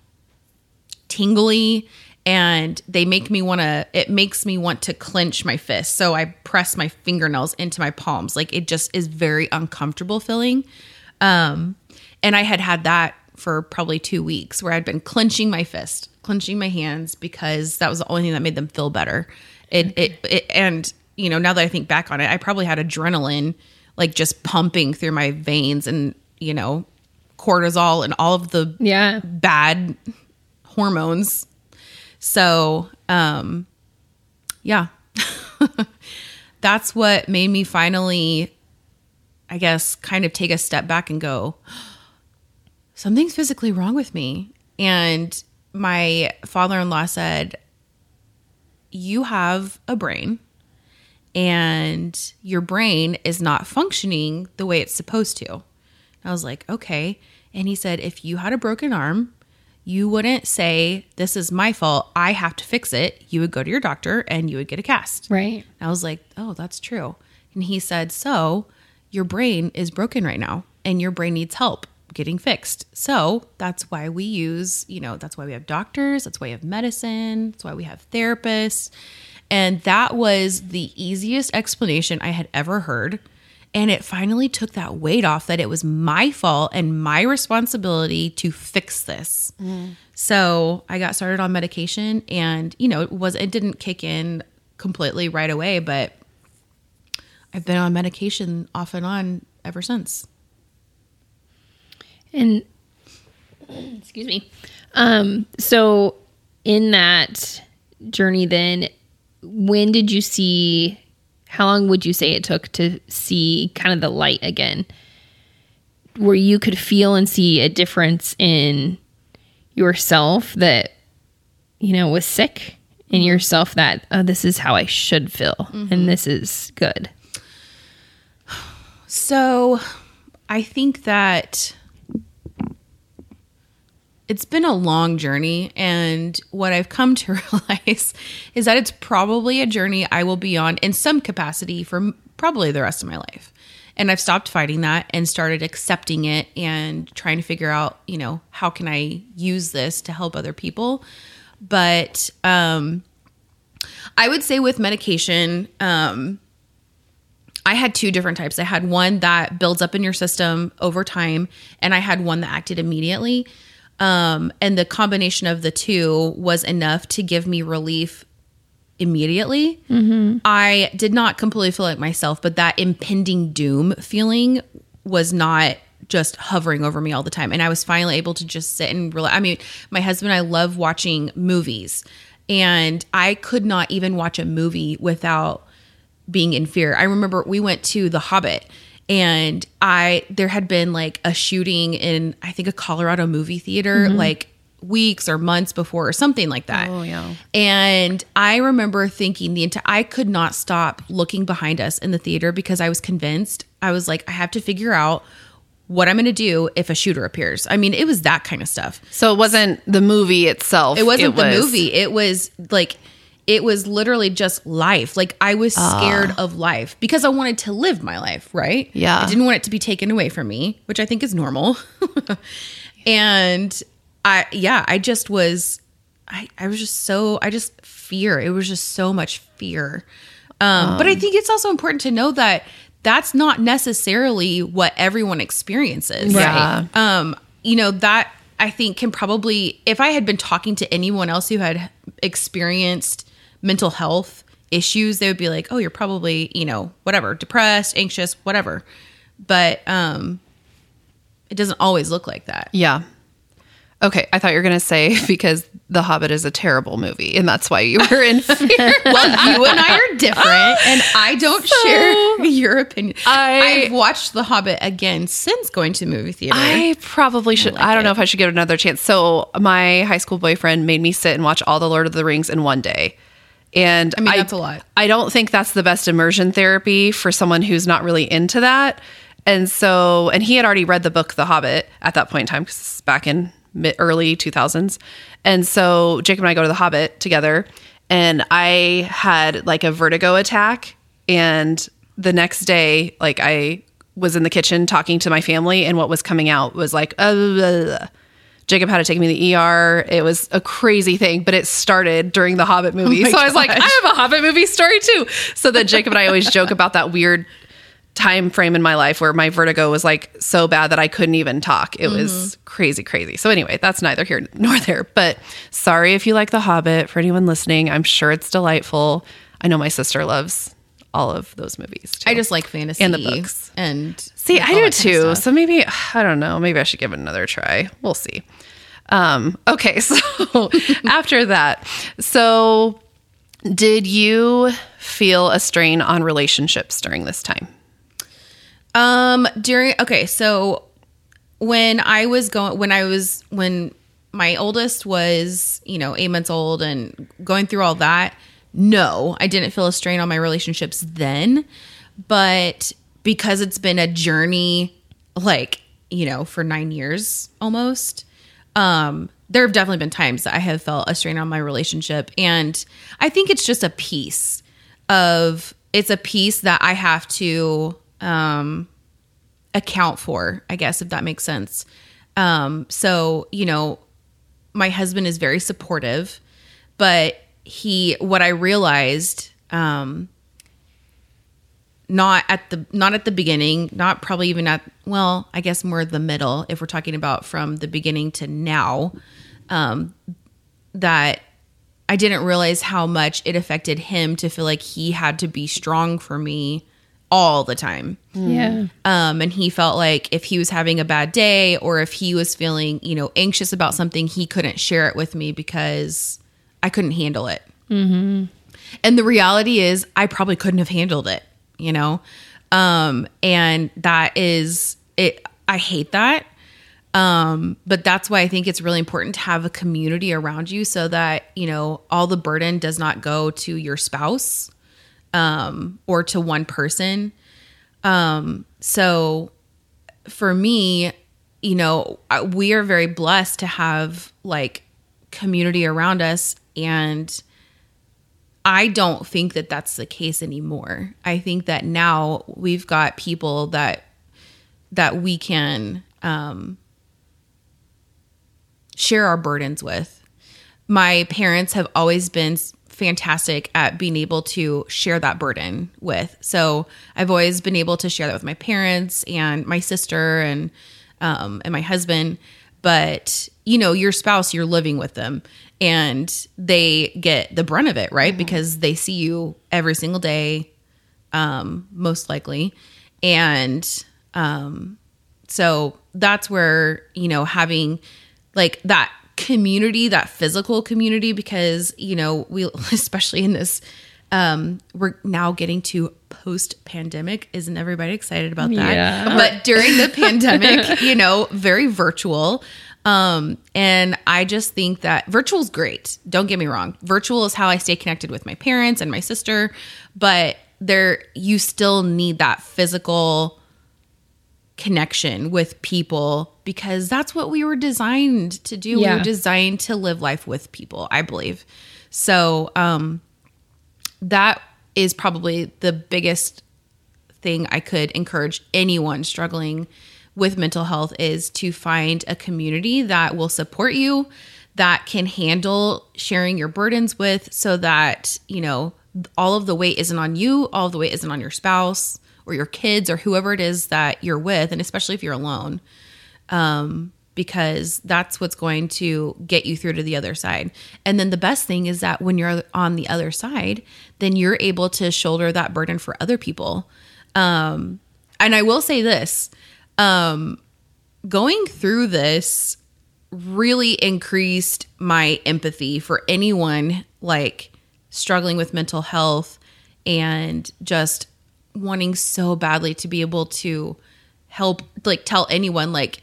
tingly. And they make me want to, it makes me want to clench my fist. So I press my fingernails into my palms. Like, it just is very uncomfortable feeling. Um, And I had had that for probably two weeks where I'd been clenching my fist, clenching my hands, because that was the only thing that made them feel better. It, okay. it, it, and you know, now that I think back on it, I probably had adrenaline like just pumping through my veins and, you know, cortisol and all of the yeah. bad hormones. So, um, yeah, that's what made me finally, I guess, kind of take a step back and go, something's physically wrong with me. And my father-in-law said, you have a brain and your brain is not functioning the way it's supposed to. I was like, okay. And he said, if you had a broken arm, you wouldn't say, this is my fault, I have to fix it. You would go to your doctor and you would get a cast. Right. I was like, oh, that's true. And he said, so your brain is broken right now and your brain needs help getting fixed. So that's why we use, you know, that's why we have doctors. That's why we have medicine. That's why we have therapists. And that was the easiest explanation I had ever heard. And it finally took that weight off that it was my fault and my responsibility to fix this. Mm. So I got started on medication and, you know, it was, it didn't kick in completely right away, but I've been on medication off and on ever since. And excuse me. Um, so in that journey then, when did you see, how long would you say it took to see kind of the light again, where you could feel and see a difference in yourself that, you know, was sick, in yourself that, oh, this is how I should feel, mm-hmm. and this is good? So I think that it's been a long journey, and what I've come to realize is that it's probably a journey I will be on in some capacity for probably the rest of my life. And I've stopped fighting that and started accepting it and trying to figure out, you know, how can I use this to help other people? But um, I would say with medication, um, I had two different types. I had one that builds up in your system over time, and I had one that acted immediately. Um, and the combination of the two was enough to give me relief immediately. Mm-hmm. I did not completely feel like myself, but that impending doom feeling was not just hovering over me all the time. And I was finally able to just sit and relax. I mean, my husband and I love watching movies, and I could not even watch a movie without being in fear. I remember we went to The Hobbit, and I, there had been like a shooting in, I think, a Colorado movie theater, mm-hmm. like weeks or months before or something like that. Oh, yeah. And I remember thinking the entire, I could not stop looking behind us in the theater because I was convinced. I was like, I have to figure out what I'm going to do if a shooter appears. I mean, it was that kind of stuff. So it wasn't the movie itself. It wasn't it the was... movie. It was like, it was literally just life. Like, I was scared uh, of life because I wanted to live my life, right? Yeah. I didn't want it to be taken away from me, which I think is normal. And I, yeah, I just was, I, I was just so, I just fear. It was just so much fear. Um, um, but I think it's also important to know that that's not necessarily what everyone experiences. Right. Yeah. Um, you know, that I think can probably, if I had been talking to anyone else who had experienced mental health issues, they would be like, oh, you're probably, you know, whatever, depressed, anxious, whatever. But um, it doesn't always look like that. Yeah. Okay. I thought you were going to say because The Hobbit is a terrible movie and that's why you were in fear. Well, you and I are different and I don't so, share your opinion. I, I've watched The Hobbit again since going to the movie theater. I probably should. I, like I don't it. know if I should give it another chance. So my high school boyfriend made me sit and watch all the Lord of the Rings in one day. And I mean, I, that's a lot. I don't think that's the best immersion therapy for someone who's not really into that. And so, and he had already read the book, The Hobbit, at that point in time, because it's back in mid, early two thousands. And so Jacob and I go to The Hobbit together, and I had like a vertigo attack. And the next day, like I was in the kitchen talking to my family, and what was coming out was like, uh, blah, blah. Jacob had to take me to the E R. It was a crazy thing, but it started during the Hobbit movie. Oh so I was gosh. like, I have a Hobbit movie story too. So then Jacob and I always joke about that weird time frame in my life where my vertigo was like so bad that I couldn't even talk. It mm-hmm. was crazy, crazy. So anyway, that's neither here nor there, but sorry if you like The Hobbit, for anyone listening, I'm sure it's delightful. I know my sister loves all of those movies too. I just like fantasy and the books. And see, I do too. So maybe, I don't know, maybe I should give it another try. We'll see. Um, okay. So after that, so did you feel a strain on relationships during this time? Um, during, okay. So when I was going, when I was, when my oldest was, you know, eight months old and going through all that, no, I didn't feel a strain on my relationships then, but because it's been a journey, like, you know, for nine years almost, um, there have definitely been times that I have felt a strain on my relationship. And I think it's just a piece of, it's a piece that I have to, um, account for, I guess, if that makes sense. Um, so, you know, my husband is very supportive, but he, what I realized, um, not at the, not at the beginning, not probably even at, well, I guess more the middle, if we're talking about from the beginning to now, um, that I didn't realize how much it affected him to feel like he had to be strong for me all the time. Yeah. Um, and he felt like if he was having a bad day or if he was feeling, you know, anxious about something, he couldn't share it with me because I couldn't handle it. Mm-hmm. And the reality is I probably couldn't have handled it, you know? Um, and that is it. I hate that. Um, but that's why I think it's really important to have a community around you so that, you know, all the burden does not go to your spouse, um, or to one person. Um, so for me, you know, we are very blessed to have like community around us. And I don't think that that's the case anymore. I think that now we've got people that that we can um, share our burdens with. My parents have always been fantastic at being able to share that burden with. So I've always been able to share that with my parents and my sister and um, and my husband. But, you know, your spouse, you're living with them and they get the brunt of it, right? Mm-hmm. Because they see you every single day, um, most likely. And um, so that's where, you know, having like that community, that physical community, because, you know, we, especially in this, um, we're now getting to post-pandemic. Isn't everybody excited about that? Yeah. But during the pandemic, you know, very virtual. Um, and I just think that virtual is great. Don't get me wrong. Virtual is how I stay connected with my parents and my sister, but there, you still need that physical connection with people because that's what we were designed to do. Yeah. We were designed to live life with people, I believe. So, um, that is probably the biggest thing I could encourage anyone struggling with mental health is to find a community that will support you, that can handle sharing your burdens with so that, you know, all of the weight isn't on you, all of the weight isn't on your spouse or your kids or whoever it is that you're with, and especially if you're alone, um, because that's what's going to get you through to the other side. And then the best thing is that when you're on the other side, then you're able to shoulder that burden for other people. Um, and I will say this, um, going through this really increased my empathy for anyone like struggling with mental health and just wanting so badly to be able to help, like tell anyone like,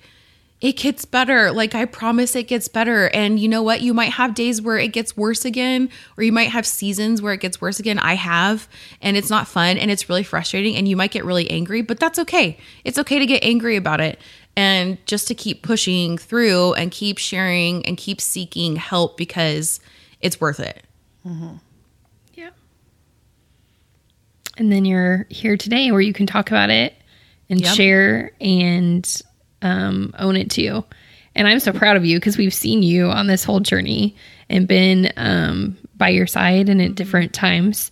it gets better. Like, I promise it gets better. And you know what? You might have days where it gets worse again, or you might have seasons where it gets worse again. I have, and it's not fun and it's really frustrating and you might get really angry, but that's okay. It's okay to get angry about it and just to keep pushing through and keep sharing and keep seeking help because it's worth it. Mm-hmm. Yeah. And then you're here today where you can talk about it and yep. share and um, own it too. And I'm so proud of you because we've seen you on this whole journey and been, um, by your side and at different times.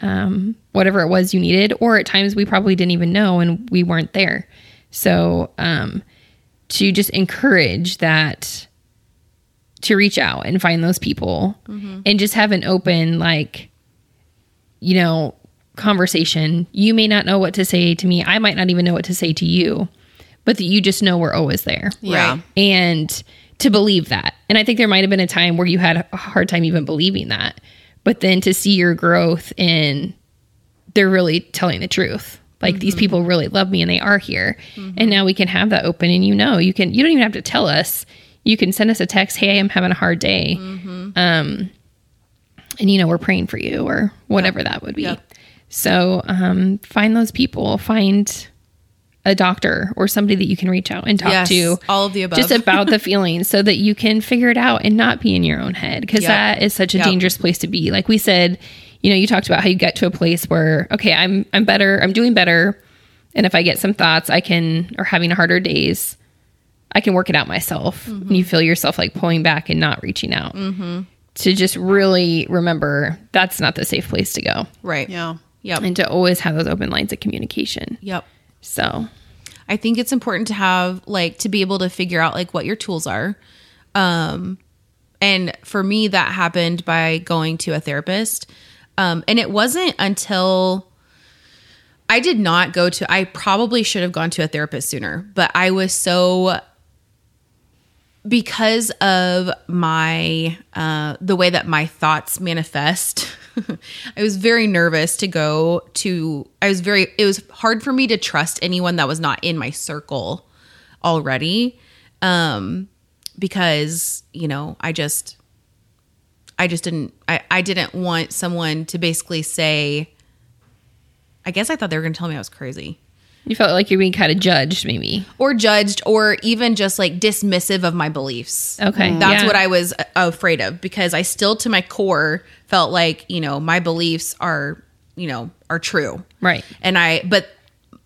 um, whatever it was you needed, or at times we probably didn't even know and we weren't there. So um, to just encourage that, to reach out and find those people, mm-hmm. and just have an open, like, you know, conversation. You may not know what to say to me. I might not even know what to say to you, but that you just know we're always there. Yeah. Right? And to believe that. And I think there might've been a time where you had a hard time even believing that, but then to see your growth in, they're really telling the truth. Like, mm-hmm. these people really love me and they are here. Mm-hmm. And now we can have that open, and, you know, you can, you don't even have to tell us. You can send us a text, hey, I'm having a hard day. Mm-hmm. Um, and, you know, we're praying for you, or whatever yeah. that would be. Yeah. So um, find those people. Find a doctor or somebody that you can reach out and talk yes, to. All of the above. Just about the feelings, so that you can figure it out and not be in your own head. Because yep. that is such a yep. dangerous place to be. Like we said, you know, you talked about how you get to a place where, okay, I'm I'm better. I'm doing better. And if I get some thoughts, I can, or having harder days, I can work it out myself. Mm-hmm. And you feel yourself like pulling back and not reaching out. Mm-hmm. To just really remember that's not the safe place to go. Right. Yeah. Yep. And to always have those open lines of communication. Yep. So I think it's important to have, like, to be able to figure out, like, what your tools are. Um, and for me, that happened by going to a therapist. Um, and it wasn't until... I did not go to, I probably should have gone to a therapist sooner, but I was so, because of my, uh, the way that my thoughts manifest, I was very nervous to go to, I was very, it was hard for me to trust anyone that was not in my circle already. Um, because, you know, I just, I just didn't, I, I didn't want someone to basically say, I guess I thought they were going to tell me I was crazy. You felt like you're being kind of judged, maybe. Or judged, or even just, like, dismissive of my beliefs. Okay. Mm-hmm. That's yeah. what I was afraid of, because I still, to my core, felt like, you know, my beliefs are, you know, are true. Right. And I, but,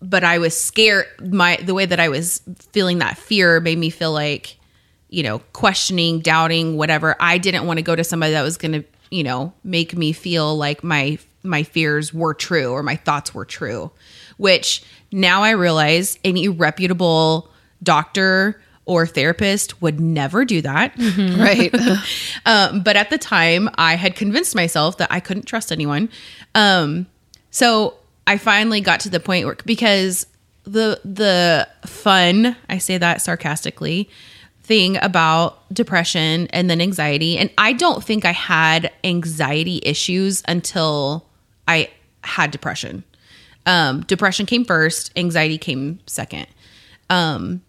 but I was scared. My, the way that I was feeling that fear made me feel like, you know, questioning, doubting, whatever. I didn't want to go to somebody that was going to, you know, make me feel like my my fears were true, or my thoughts were true, which now I realize any reputable doctor or therapist would never do that. Mm-hmm. Right. um, but at the time I had convinced myself that I couldn't trust anyone. Um, so I finally got to the point where, because the, the fun, I say that sarcastically, thing about depression and then anxiety. And I don't think I had anxiety issues until I had depression. Um, depression came first, anxiety came second. Um,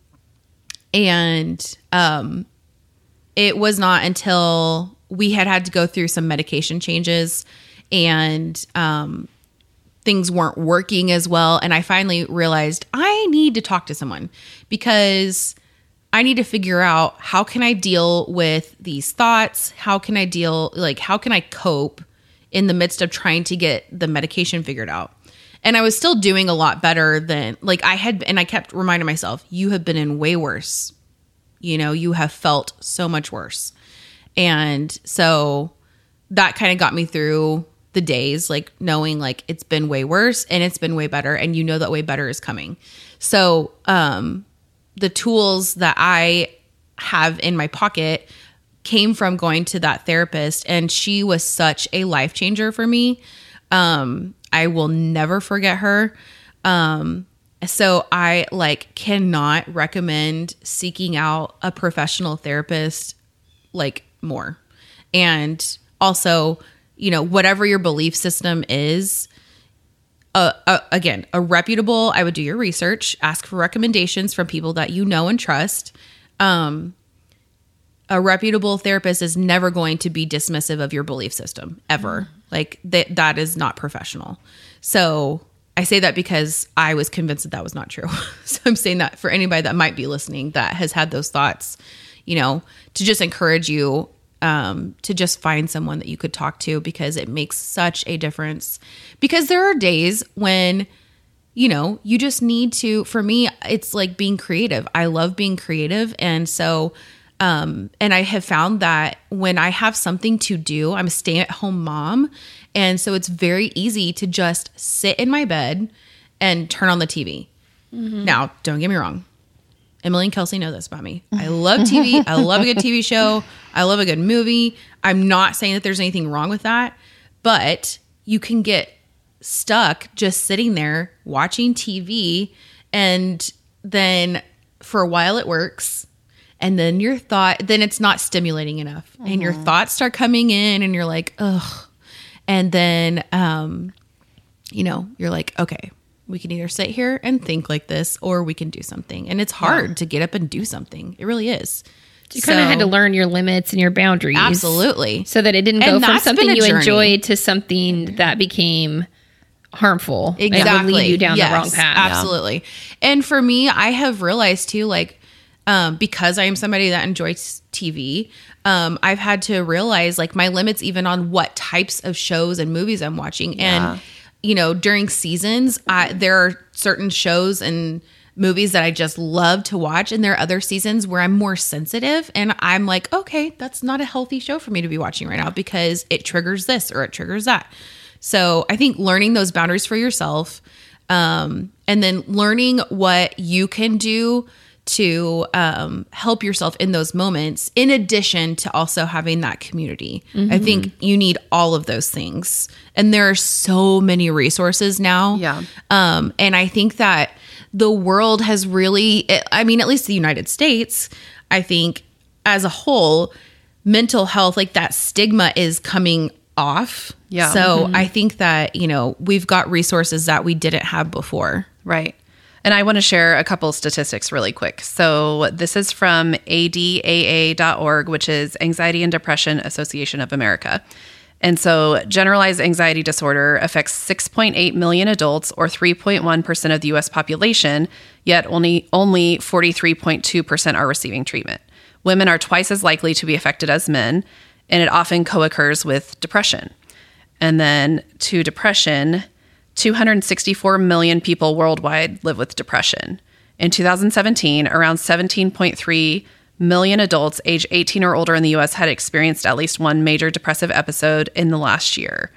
and, um, it was not until we had had to go through some medication changes and, um, things weren't working as well. And I finally realized I need to talk to someone, because I need to figure out, how can I deal with these thoughts? How can I deal, like, how can I cope in the midst of trying to get the medication figured out? And I was still doing a lot better than, like, I had, and I kept reminding myself, you have been in way worse. You know, you have felt so much worse. And so that kind of got me through the days, like, knowing, like, it's been way worse and it's been way better, and you know that way better is coming. So, um, the tools that I have in my pocket came from going to that therapist, and she was such a life changer for me. Um, I will never forget her. Um, so I, like, cannot recommend seeking out a professional therapist, like, more. And also, you know, whatever your belief system is, Uh, uh, again, a reputable, I would do your research, ask for recommendations from people that you know and trust. Um, a reputable therapist is never going to be dismissive of your belief system, ever. Mm-hmm. Like, th- that is not professional. So I say that because I was convinced that that was not true. So I'm saying that for anybody that might be listening that has had those thoughts, you know, to just encourage you Um, to just find someone that you could talk to, because it makes such a difference. Because there are days when, you know, you just need to, for me, it's like being creative. I love being creative. And so Um, and I have found that when I have something to do, I'm a stay-at-home mom. And so it's very easy to just sit in my bed and turn on the T V. Mm-hmm. Now, don't get me wrong. Emily and Kelsey know this about me. I love T V. I love a good T V show. I love a good movie. I'm not saying that there's anything wrong with that, but you can get stuck just sitting there watching T V, and then for a while it works, and then your thought, then it's not stimulating enough, mm-hmm. and your thoughts start coming in, and you're like, ugh. And then, um, you know, you're like, okay, we can either sit here and think like this, or we can do something. And it's hard yeah. to get up and do something. It really is. You so, kind of had to learn your limits and your boundaries. Absolutely. So that it didn't go and from something you journey. enjoyed to something that became harmful. Exactly. And would lead you down yes, the wrong path. Absolutely. Yeah. And for me, I have realized too, like, um, because I am somebody that enjoys T V, um, I've had to realize like my limits even on what types of shows and movies I'm watching. Yeah. And, you know, during seasons, I, there are certain shows and movies that I just love to watch, and there are other seasons where I'm more sensitive and I'm like, okay, that's not a healthy show for me to be watching right now because it triggers this or it triggers that. So I think learning those boundaries for yourself, um, and then learning what you can do to um, help yourself in those moments, in addition to also having that community. Mm-hmm. I think you need all of those things, and there are so many resources now. Yeah. Um, and I think that the world has really, I mean, at least the United States, I think as a whole, mental health, like that stigma is coming off. Yeah. So mm-hmm. I think that, you know, we've got resources that we didn't have before. Right. And I want to share a couple statistics really quick. So this is from A D A A dot org, which is Anxiety and Depression Association of America. And so generalized anxiety disorder affects six point eight million adults, or three point one percent of the U S population, yet only only forty-three point two percent are receiving treatment. Women are twice as likely to be affected as men, and it often co-occurs with depression. And then to depression, two hundred sixty-four million people worldwide live with depression. In two thousand seventeen, around seventeen point three million adults age eighteen or older in the U S had experienced at least one major depressive episode in the last year.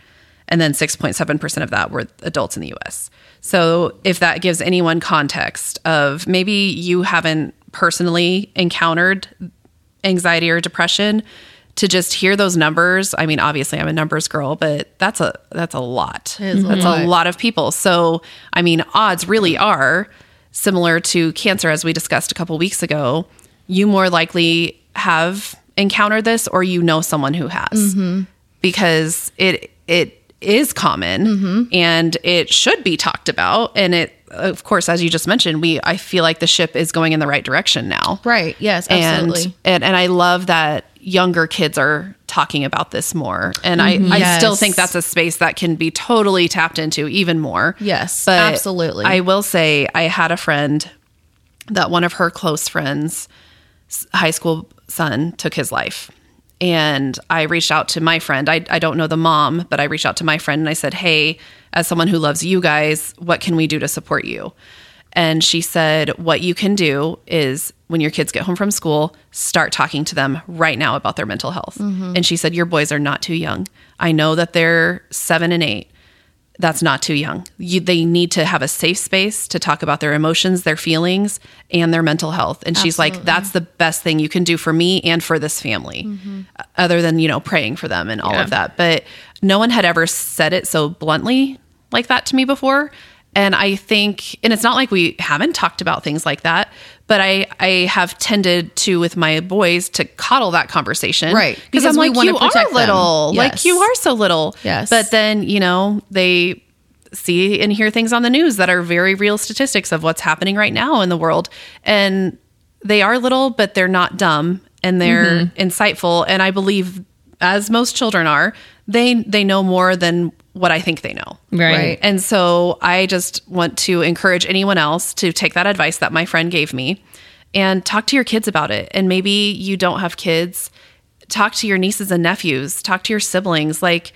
And then six point seven percent of that were adults in the U S. So if that gives anyone context of maybe you haven't personally encountered anxiety or depression, to just hear those numbers, I mean, obviously I'm a numbers girl, but that's a that's a lot. It is a that's lot. a lot of people. So, I mean, odds really are similar to cancer, as we discussed a couple weeks ago. You more likely have encountered this, or you know someone who has, mm-hmm. because it it is common, mm-hmm. and it should be talked about. And it, of course, as you just mentioned, we I feel like the ship is going in the right direction now. Right. Yes. Absolutely. And and, and I love that younger kids are talking about this more. And mm-hmm. I, yes. I still think that's a space that can be totally tapped into even more. Yes. But absolutely. I will say I had a friend that one of her close friends' high school son took his life. And I reached out to my friend. I, I don't know the mom, but I reached out to my friend and I said, hey, as someone who loves you guys, what can we do to support you? And she said, what you can do is when your kids get home from school, start talking to them right now about their mental health. Mm-hmm. And she said, your boys are not too young. I know that they're seven and eight. That's not too young. You, they need to have a safe space to talk about their emotions, their feelings, and their mental health. And absolutely. She's like, that's the best thing you can do for me and for this family, mm-hmm. other than, you know, praying for them and all yeah. of that. But no one had ever said it so bluntly like that to me before. And I think, and it's not like we haven't talked about things like that, but I, I have tended to, with my boys, to coddle that conversation. Right. Because I'm like, you are little. Yes. Like, you are so little. Yes. But then, you know, they see and hear things on the news that are very real statistics of what's happening right now in the world. And they are little, but they're not dumb, and they're mm-hmm. insightful. And I believe, as most children are, they they know more than what I think they know. Right. right. And so I just want to encourage anyone else to take that advice that my friend gave me and talk to your kids about it. And maybe you don't have kids. Talk to your nieces and nephews. Talk to your siblings. Like,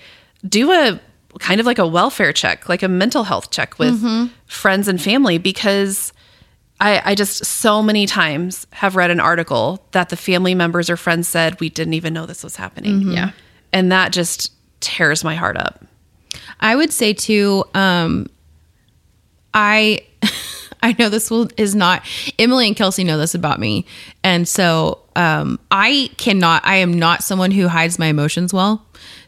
do a kind of like a welfare check, like a mental health check with mm-hmm. friends and family, because I, I just so many times have read an article that the family members or friends said, we didn't even know this was happening. Mm-hmm. Yeah. And that just tears my heart up. I would say too, um, I, I know this will is not, Emily and Kelsey know this about me. And so, um, I cannot, I am not someone who hides my emotions well.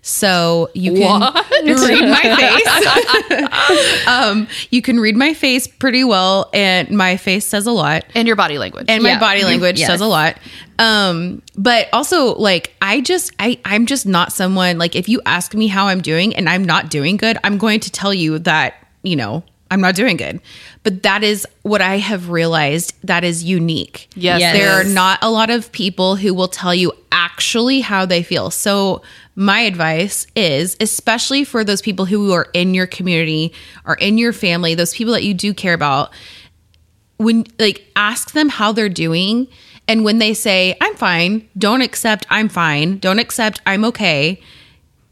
So you can what? read my face. um, you can read my face pretty well. And my face says a lot. And your body language. And yeah. my body language yes. says a lot. Um, but also like, I just, I, I'm just not someone, like if you ask me how I'm doing and I'm not doing good, I'm going to tell you that, you know, I'm not doing good. But that is what I have realized that is unique. Yes. yes. There are not a lot of people who will tell you actually how they feel. So my advice is, especially for those people who are in your community or in your family, those people that you do care about, when like ask them how they're doing. And when they say, I'm fine, don't accept, I'm fine, don't accept, I'm okay.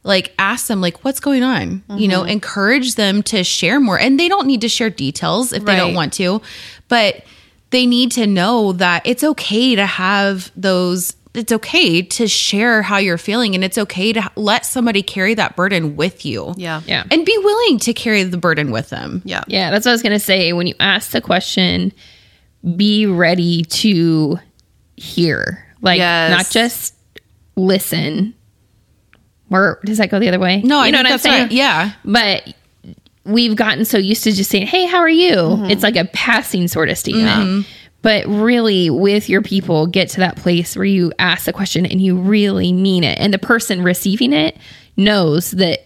Like ask them like what's going on, mm-hmm. you know, encourage them to share more, and they don't need to share details if right. they don't want to, but they need to know that it's okay to have those. It's okay to share how you're feeling, and it's okay to let somebody carry that burden with you. Yeah. Yeah. And be willing to carry the burden with them. Yeah. Yeah. That's what I was going to say. When you ask the question, be ready to hear, like yes. not just listen. Or does that go the other way? No, you I know what I'm saying? Right. Yeah. But we've gotten so used to just saying, hey, how are you? Mm-hmm. It's like a passing sort of statement. Mm-hmm. But really, with your people, get to that place where you ask the question and you really mean it. And the person receiving it knows that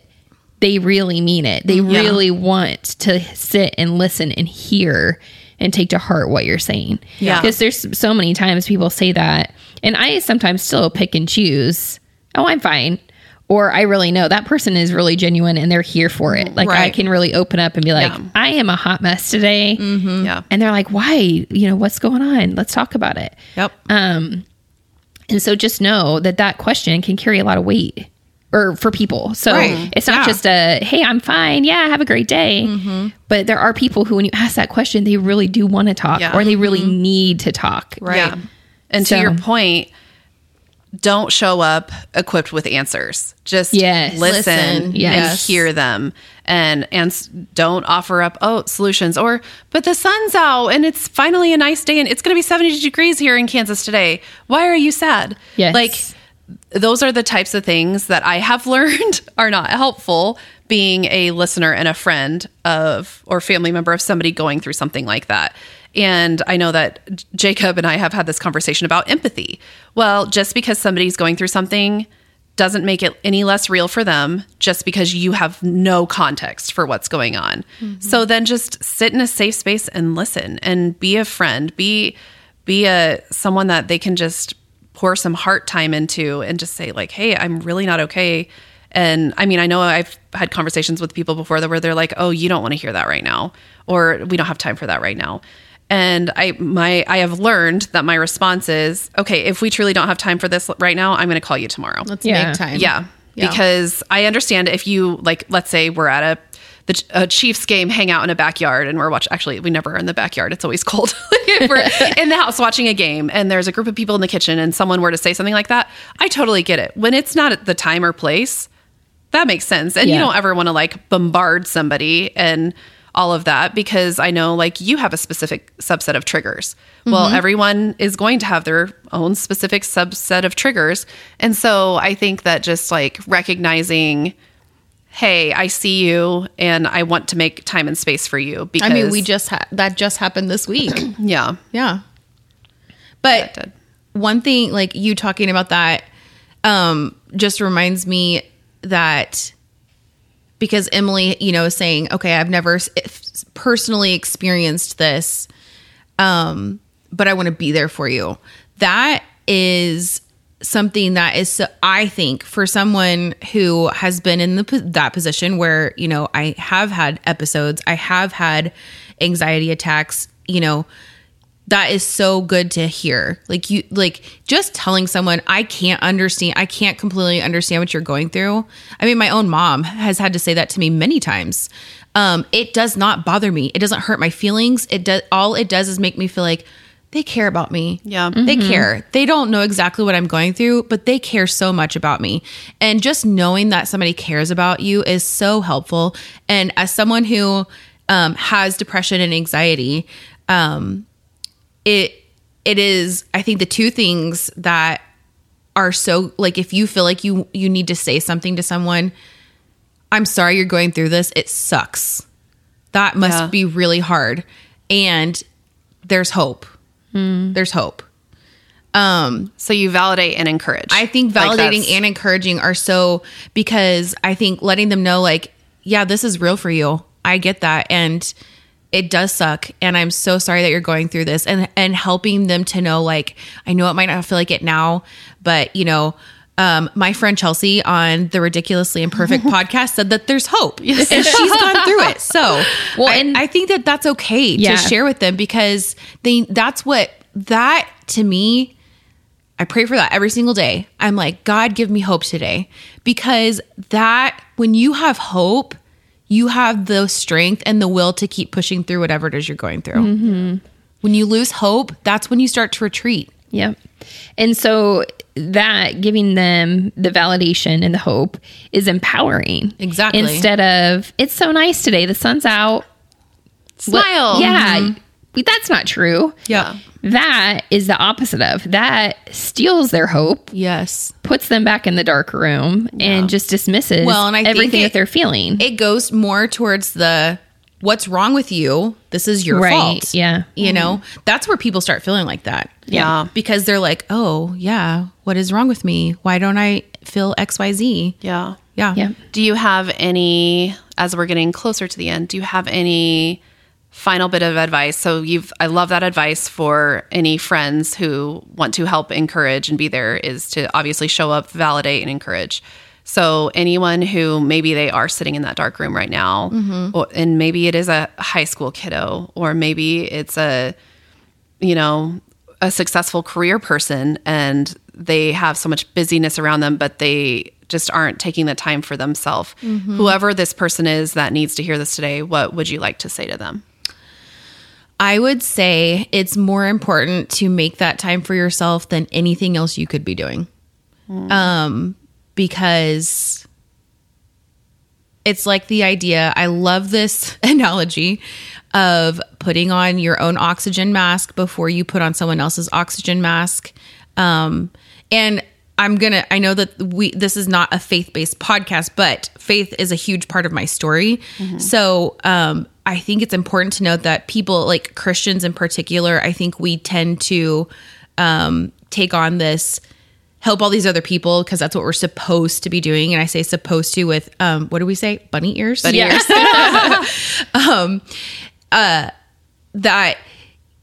they really mean it. They yeah. really want to sit and listen and hear and take to heart what you're saying. Yeah. Because there's so many times people say that. And I sometimes still pick and choose. Oh, I'm fine. Or I really know that person is really genuine and they're here for it. Like right. I can really open up and be like, yeah. I am a hot mess today. Mm-hmm. Yeah. And they're like, why? You know, what's going on? Let's talk about it. Yep. Um, and so just know that that question can carry a lot of weight or for people. So right. it's not yeah. just a, hey, I'm fine. Yeah. Have a great day. Mm-hmm. But there are people who, when you ask that question, they really do want to talk yeah. or they really mm-hmm. need to talk. Right. Yeah. And so, to your point, don't show up equipped with answers. Just yes, listen, listen yes. and hear them, and and don't offer up oh solutions or but the sun's out and it's finally a nice day and it's going to be seventy degrees here in Kansas today. Why are you sad? Yes. Like those are the types of things that I have learned are not helpful. Being a listener and a friend of or family member of somebody going through something like that. And I know that Jacob and I have had this conversation about empathy. Well, just because somebody's going through something doesn't make it any less real for them just because you have no context for what's going on. Mm-hmm. So then just sit in a safe space and listen and be a friend, be be a someone that they can just pour some heart time into and just say like, hey, I'm really not okay. And I mean, I know I've had conversations with people before that where they're like, oh, you don't want to hear that right now, or we don't have time for that right now. And I my I have learned that my response is, okay, if we truly don't have time for this right now, I'm going to call you tomorrow. Let's yeah. make time. Yeah, yeah, because I understand if you, like, let's say we're at a, the, a Chiefs game, hang out in a backyard, and we're watching, actually, we never are in the backyard. It's always cold. We're in the house watching a game, and there's a group of people in the kitchen, and someone were to say something like that, I totally get it. When it's not at the time or place, that makes sense. And yeah. you don't ever want to, like, bombard somebody and all of that, because I know, like, you have a specific subset of triggers. Well, mm-hmm. everyone is going to have their own specific subset of triggers. And so I think that just, like, recognizing, hey, I see you and I want to make time and space for you. Because I mean, we just ha- that just happened this week. yeah. Yeah. But one thing, like, you talking about that um, just reminds me that, because Emily, you know, is saying, okay, I've never personally experienced this, um, but I want to be there for you. That is something that is, I think, for someone who has been in the, that position where, you know, I have had episodes, I have had anxiety attacks, you know, that is so good to hear. Like you, like just telling someone, I can't understand, I can't completely understand what you're going through. I mean, my own mom has had to say that to me many times. Um, it does not bother me. It doesn't hurt my feelings. It does. All it does is make me feel like they care about me. Yeah. Mm-hmm. They care. They don't know exactly what I'm going through, but they care so much about me. And just knowing that somebody cares about you is so helpful. And as someone who, um, has depression and anxiety, um, It it is, I think, the two things that are so, like, if you feel like you, you need to say something to someone, I'm sorry you're going through this. It sucks. That must yeah. be really hard. And there's hope. Mm. There's hope. Um, so you validate and encourage. I think validating like and encouraging are so, because I think letting them know, like, yeah, this is real for you. I get that. And it does suck, and I'm so sorry that you're going through this, and and helping them to know, like, I know it might not feel like it now, but, you know, um, my friend Chelsea on the Ridiculously Imperfect podcast said that there's hope, yes. and she's gone through it. So well, I, and I think that that's okay yeah. to share with them, because they that's what, that to me, I pray for that every single day. I'm like, God, give me hope today, because that, when you have hope, you have the strength and the will to keep pushing through whatever it is you're going through. Mm-hmm. When you lose hope, that's when you start to retreat. Yep. And so that, giving them the validation and the hope, is empowering. Exactly. Instead of, it's so nice today, the sun's out. Smile. What? Yeah. Mm-hmm. That's not true. Yeah. That is the opposite of. That steals their hope. Yes. Puts them back in the dark room yeah. and just dismisses well, and I everything think it, that they're feeling. It goes more towards the, what's wrong with you? This is your right. fault. Yeah. You mm-hmm. know, that's where people start feeling like that. Yeah. yeah. Because they're like, oh, yeah, what is wrong with me? Why don't I feel X, Y, Z? Yeah. Yeah. Yeah. Do you have any, as we're getting closer to the end, do you have any final bit of advice? So you've, I love that advice for any friends who want to help encourage and be there, is to obviously show up, validate, and encourage. So anyone who maybe they are sitting in that dark room right now, mm-hmm. or, and maybe it is a high school kiddo, or maybe it's a, you know, a successful career person, and they have so much busyness around them, but they just aren't taking the time for themselves. Mm-hmm. Whoever this person is that needs to hear this today, what would you like to say to them? I would say it's more important to make that time for yourself than anything else you could be doing. Mm. Um, because it's like the idea, I love this analogy of putting on your own oxygen mask before you put on someone else's oxygen mask. Um, and I'm going to, I know that we, this is not a faith-based podcast, but faith is a huge part of my story. Mm-hmm. So, um, I think it's important to note that people, like Christians in particular, I think we tend to um, take on this, help all these other people, because that's what we're supposed to be doing. And I say supposed to with, um, what do we say? Bunny ears? Bunny yeah. ears. um, uh, that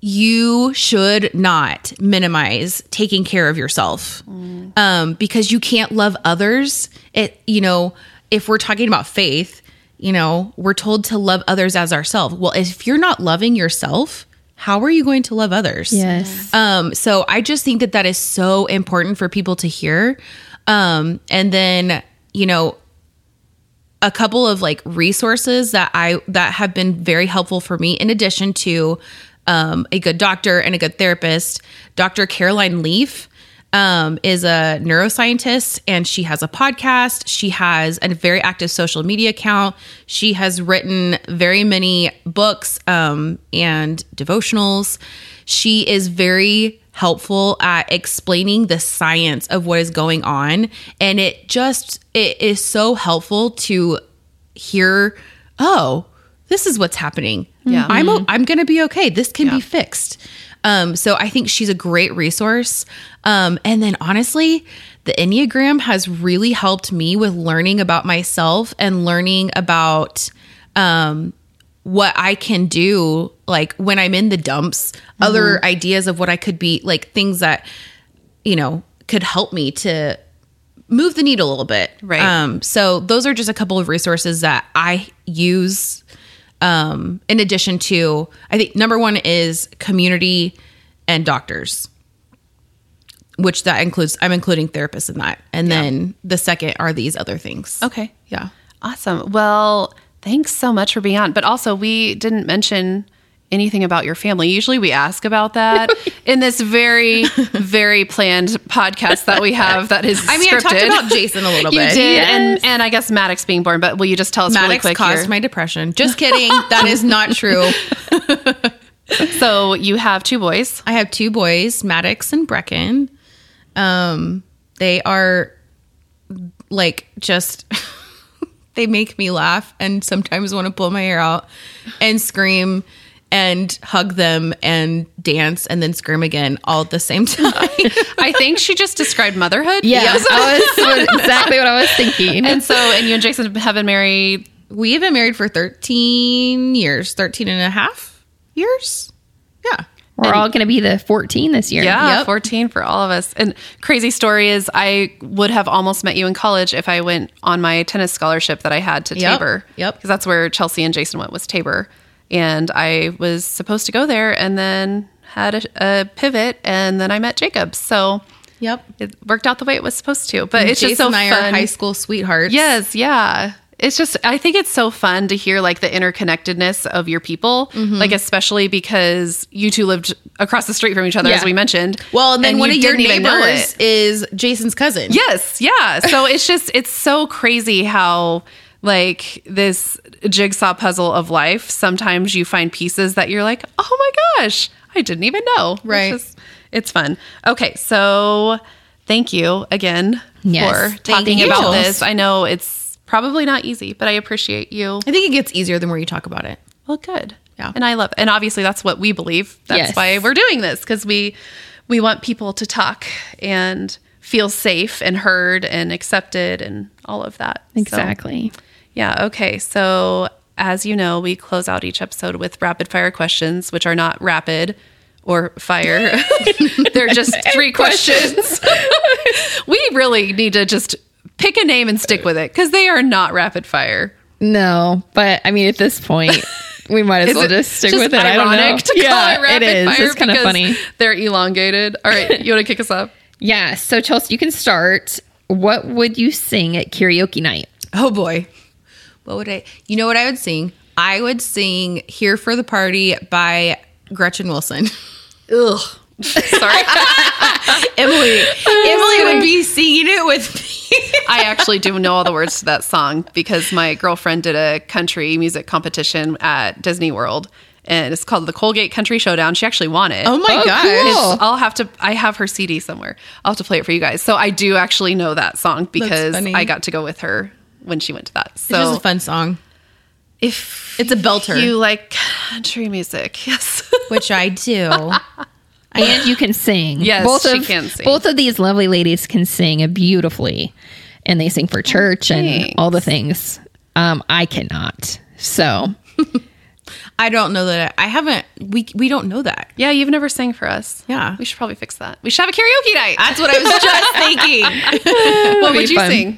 you should not minimize taking care of yourself mm. um, because you can't love others. It, you know, if we're talking about faith, you know, we're told to love others as ourselves. Well, if you're not loving yourself, how are you going to love others? Yes. Um, so I just think that that is so important for people to hear. Um, and then, you know, a couple of like resources that I, that have been very helpful for me, in addition to um, a good doctor and a good therapist, Doctor Caroline Leaf. Um, is a neuroscientist, and she has a podcast. She has a very active social media account. She has written very many books um, and devotionals. She is very helpful at explaining the science of what is going on. And it just, it is so helpful to hear, oh, this is what's happening. Yeah. I'm, o- I'm going to be okay. This can yeah. be fixed. Um, so I think she's a great resource. Um, and then honestly, the Enneagram has really helped me with learning about myself and learning about, um, what I can do, like when I'm in the dumps, mm-hmm. other ideas of what I could be, like things that, you know, could help me to move the needle a little bit. Right. Um, so those are just a couple of resources that I use. Um, in addition to, I think number one is community, and doctors, which that includes, I'm including therapists in that. And yeah. then the second are these other things. Okay. Yeah. Awesome. Well, thanks so much for being on. But also, we didn't mention anything about your family. Usually we ask about that in this very, very planned podcast that we have that is I mean, scripted. I talked about Jason a little bit. You did, yes. and, and I guess Maddox being born, but will you just tell us Maddox really quick? Maddox caused your- my depression. Just kidding. That is not true. So you have two boys. I have two boys, Maddox and Brecken. Um, they are like just... They make me laugh and sometimes want to pull my hair out and scream and hug them and dance and then scream again all at the same time. I think she just described motherhood. Yeah, yes. I was exactly what I was thinking. And so, and you and Jason have been married? We've been married for thirteen years, thirteen and a half years. Yeah. We're and all going to be the fourteen this year. Yeah, yep. fourteen for all of us. And crazy story is I would have almost met you in college if I went on my tennis scholarship that I had to yep, Tabor. Yep. Because that's where Chelsea and Jason went, was Tabor. And I was supposed to go there and then had a, a pivot, and then I met Jacob. So yep, it worked out the way it was supposed to. But and it's Jason just so and I fun. Are high school sweethearts. Yes, yeah. It's just, I think it's so fun to hear like the interconnectedness of your people, mm-hmm. like especially because you two lived across the street from each other, yeah. as we mentioned. Well, and then and one you of your neighbors is Jason's cousin. Yes. Yeah. So it's just, it's so crazy how like this jigsaw puzzle of life, sometimes you find pieces that you're like, oh my gosh, I didn't even know. Right. It's, just, it's fun. Okay. So thank you again yes, for talking about this. I know it's probably not easy, but I appreciate you. I think it gets easier the more you talk about it. Well, good. Yeah. And I love it. And obviously that's what we believe. That's yes. why we're doing this, because we we want people to talk and feel safe and heard and accepted and all of that. Exactly. So, yeah. Okay. So as you know, we close out each episode with rapid fire questions, which are not rapid or fire. They're just three questions. We really need to just... pick a name and stick with it, because they are not rapid fire. No, but I mean, at this point, we might as well just stick just with it. I don't know. To call yeah, it, rapid it is. Fire it's kind of funny. They're elongated. All right, you want to kick us up? Yeah. So, Chelsea, you can start. What would you sing at karaoke night? Oh boy, what would I? You know what I would sing? I would sing "Here for the Party" by Gretchen Wilson. Ugh. Sorry, Emily. Emily would be singing it with me. I actually do know all the words to that song because my girlfriend did a country music competition at Disney World, and it's called the Colgate Country Showdown. She actually won it. Oh my oh, gosh. Cool. I'll have to, I have her C D somewhere. I'll have to play it for you guys. So I do actually know that song because I got to go with her when she went to that. So it's just a fun song. If it's a belter. You like country music. Yes. Which I do. And you can sing. Yes, both she of, can sing. Both of these lovely ladies can sing beautifully. And they sing for church oh, and all the things. Um, I cannot. So. I don't know that. I, I haven't. We we don't know that. Yeah, you've never sang for us. Yeah. We should probably fix that. We should have a karaoke night. That's what I was just thinking. What would you fun. Sing?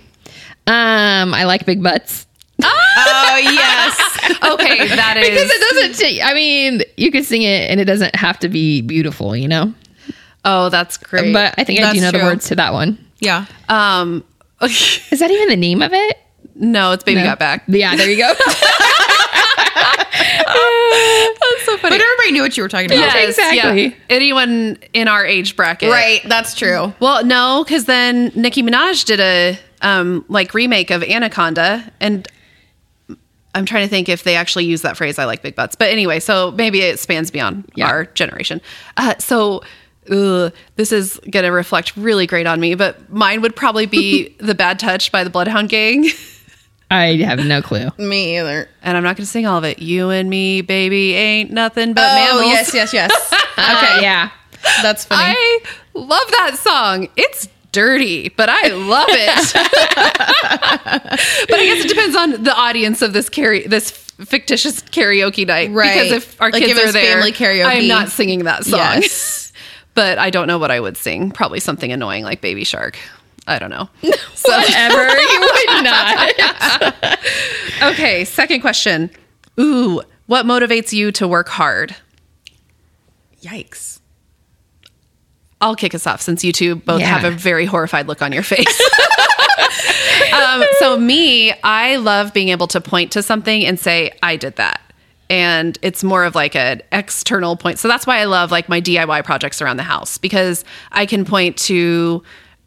Um, I like big butts. Oh, yes. Okay, that is. Because it doesn't, t- I mean, you can sing it and it doesn't have to be beautiful, you know? Oh, that's great. But I think that's I do know true. The words to that one. Yeah. Um, is that even the name of it? No, it's Baby no. Got Back. Yeah, there you go. That's so funny. But everybody knew what you were talking about. Yes, exactly. Yeah. Anyone in our age bracket. Right, that's true. Well, no, because then Nicki Minaj did a um, like remake of Anaconda, and I'm trying to think if they actually use that phrase, I like big butts. But anyway, so maybe it spans beyond yeah. our generation. Uh, so ugh, this is going to reflect really great on me, but mine would probably be The Bad Touch by the Bloodhound Gang. I have no clue. Me either. And I'm not going to sing all of it. You and me, baby, ain't nothing but oh, mammals. Oh, yes, yes, yes. Okay, yeah. That's funny. I love that song. It's dirty, but I love it. But I guess it depends on the audience of this karaoke, this fictitious karaoke night, right? Because if our like kids if it was are there, family karaoke. I'm not singing that song. Yes. But I don't know what I would sing. Probably something annoying like Baby Shark. I don't know. So. Whatever, you would not. Okay, second question. Ooh, what motivates you to work hard? Yikes. I'll kick us off since you two both yeah. have a very horrified look on your face. um, so me, I love being able to point to something and say, I did that. And it's more of like an external point. So that's why I love like my D I Y projects around the house, because I can point to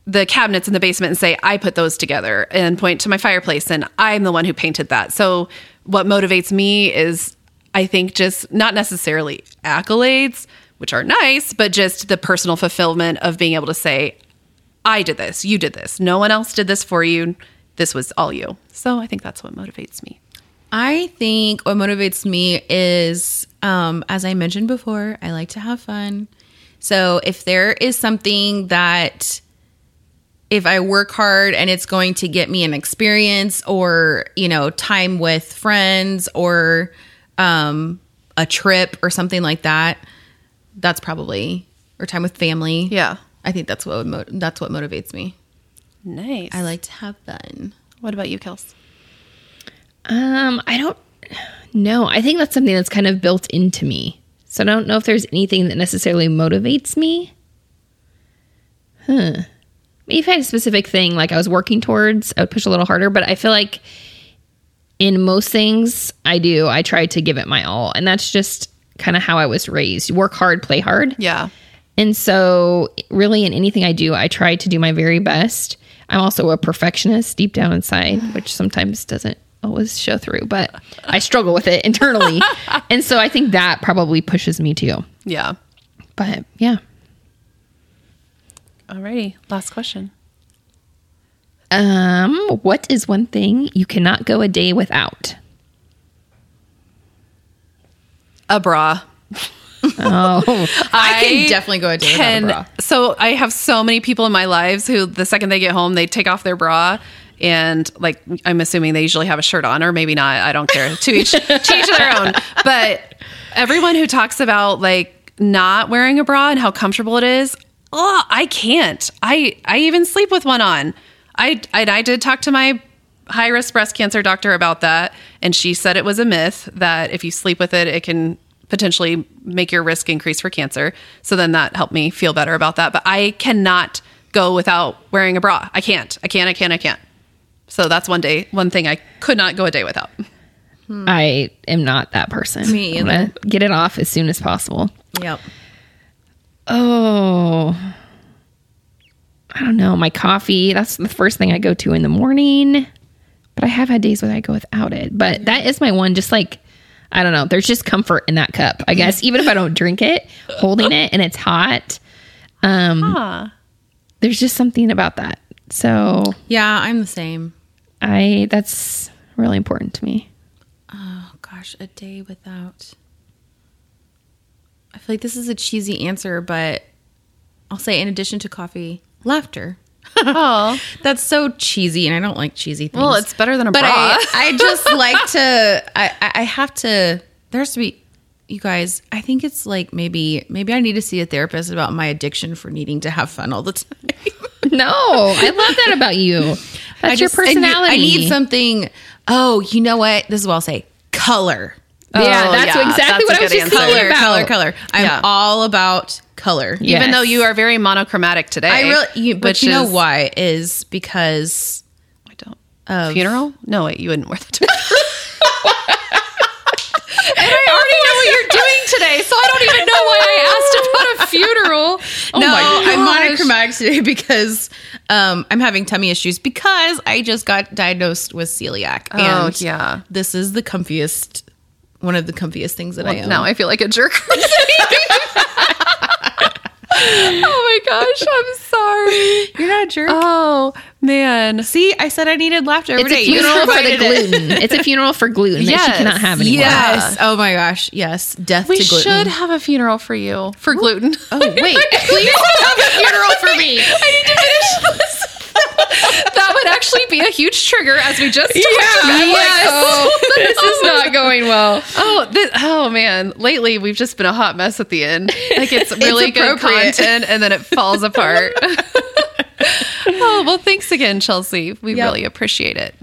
the cabinets in the basement and say, I put those together, and point to my fireplace and I'm the one who painted that. So what motivates me is, I think, just not necessarily accolades, which are nice, but just the personal fulfillment of being able to say, I did this, you did this, no one else did this for you, this was all you. So I think that's what motivates me. I think what motivates me is, um, as I mentioned before, I like to have fun. So if there is something that, if I work hard and it's going to get me an experience or, you know, time with friends or um, a trip or something like that, that's probably, or time with family. Yeah. I think that's what would, that's what motivates me. Nice. I like to have fun. What about you, Kels? Um, I don't know. I think that's something that's kind of built into me. So I don't know if there's anything that necessarily motivates me. Huh. Maybe if I had a specific thing like I was working towards, I would push a little harder. But I feel like in most things I do, I try to give it my all. And that's just kind of how I was raised. Work hard, play hard. Yeah. And so really in anything I do, I try to do my very best. I'm also a perfectionist deep down inside, which sometimes doesn't always show through, but I struggle with it internally. And so I think that probably pushes me too. Yeah. But yeah. Alrighty. Last question. Um, what is one thing you cannot go a day without? A bra. Oh, I can definitely go a day can, without a bra. So I have so many people in my lives who the second they get home, they take off their bra. And like, I'm assuming they usually have a shirt on, or maybe not. I don't care. To each, to each their own. But everyone who talks about like not wearing a bra and how comfortable it is, oh, I can't. I I even sleep with one on. I I, I did talk to my high risk breast cancer doctor about that, and she said it was a myth that if you sleep with it, it can potentially make your risk increase for cancer. So then that helped me feel better about that. But I cannot go without wearing a bra. I can't. I can't. I can't. I can't. So that's one day, one thing I could not go a day without. Hmm. I am not that person. Me either. I'm gonna get it off as soon as possible. Yep. Oh, I don't know. My coffee, that's the first thing I go to in the morning. But I have had days where I go without it. But that is my one, just like, I don't know. There's just comfort in that cup, I guess. Even if I don't drink it, holding it and it's hot. Um, huh. There's just something about that. So yeah, I'm the same. I that's really important to me. Oh gosh, a day without. I feel like this is a cheesy answer, but I'll say in addition to coffee, laughter. Oh, that's so cheesy, and I don't like cheesy things. Well, it's better than a but bra. I, I just like to. I I have to. There's to be. You guys, I think it's like maybe maybe I need to see a therapist about my addiction for needing to have fun all the time. No, I love that about you. That's I your just, personality. I need, I need something. Oh, you know what? This is what I'll say. Color. Oh, yeah, that's yeah, exactly that's what I was just color, about. Color, color. I'm yeah. all about color. Yes. Even though you are very monochromatic today. I really, you, but which you is, know why? Is because I don't. Of, funeral? No, wait, you wouldn't wear that. And I already know what you're doing today, so I don't even know why I asked about a funeral. Oh no, I'm monochromatic today because um, I'm having tummy issues because I just got diagnosed with celiac. Oh, and yeah. This is the comfiest, one of the comfiest things that well, I own. Now I feel like a jerk. Oh my gosh, I'm sorry. You're not a jerk. Oh man. See, I said I needed laughter every it's day. A funeral for the gluten. It's a funeral for gluten yes. that she cannot have anymore. Yes. Oh my gosh. Yes. Death we to gluten. We should have a funeral for you. For Ooh. Gluten. Oh wait. Please have a funeral for me. I need to finish this. That would actually be a huge trigger, as we just talked yeah, about. I'm yes. like, oh, this is not going well. Oh, this, oh man! Lately, we've just been a hot mess at the end. Like it's really it's good content, and then it falls apart. Oh well, thanks again, Chelsea. We yep. really appreciate it.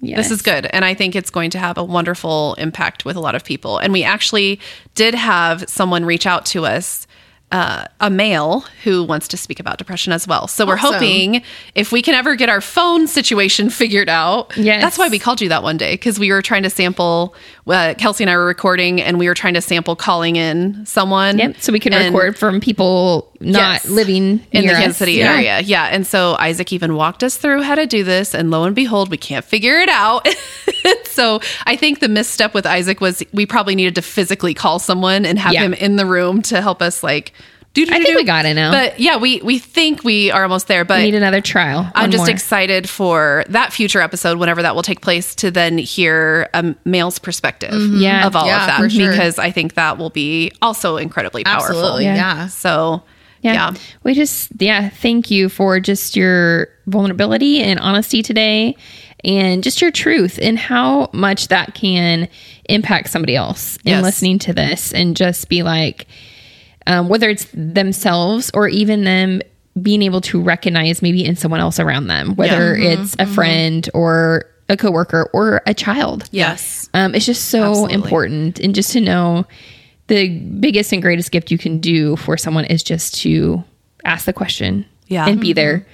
Yes. This is good, and I think it's going to have a wonderful impact with a lot of people. And we actually did have someone reach out to us uh, a male who wants to speak about depression as well. So we're awesome. hoping if we can ever get our phone situation figured out. Yes. That's why we called you that one day, because we were trying to sample, uh, Kelsey and I were recording, and we were trying to sample calling in someone. Yep. So we can and, record from people not yes, living in the Kansas City yeah. area. Yeah. And so Isaac even walked us through how to do this, and lo and behold, we can't figure it out. So I think the misstep with Isaac was we probably needed to physically call someone and have yeah. him in the room to help us, like, do, do, I do, think do. we got it now. But yeah, we, we think we are almost there, but we need another trial. One I'm just more. excited for that future episode, whenever that will take place, to then hear a male's perspective mm-hmm. yeah. of all yeah, of that, sure. because I think that will be also incredibly powerful. Absolutely, yeah. yeah. So yeah. yeah, we just, yeah. thank you for just your vulnerability and honesty today, and just your truth and how much that can impact somebody else yes. in listening to this, and just be like, um, whether it's themselves or even them being able to recognize maybe in someone else around them, whether yeah. mm-hmm, it's a mm-hmm. friend or a coworker or a child. Yes. Um, it's just so Absolutely. important. And just to know the biggest and greatest gift you can do for someone is just to ask the question yeah. and be mm-hmm. there.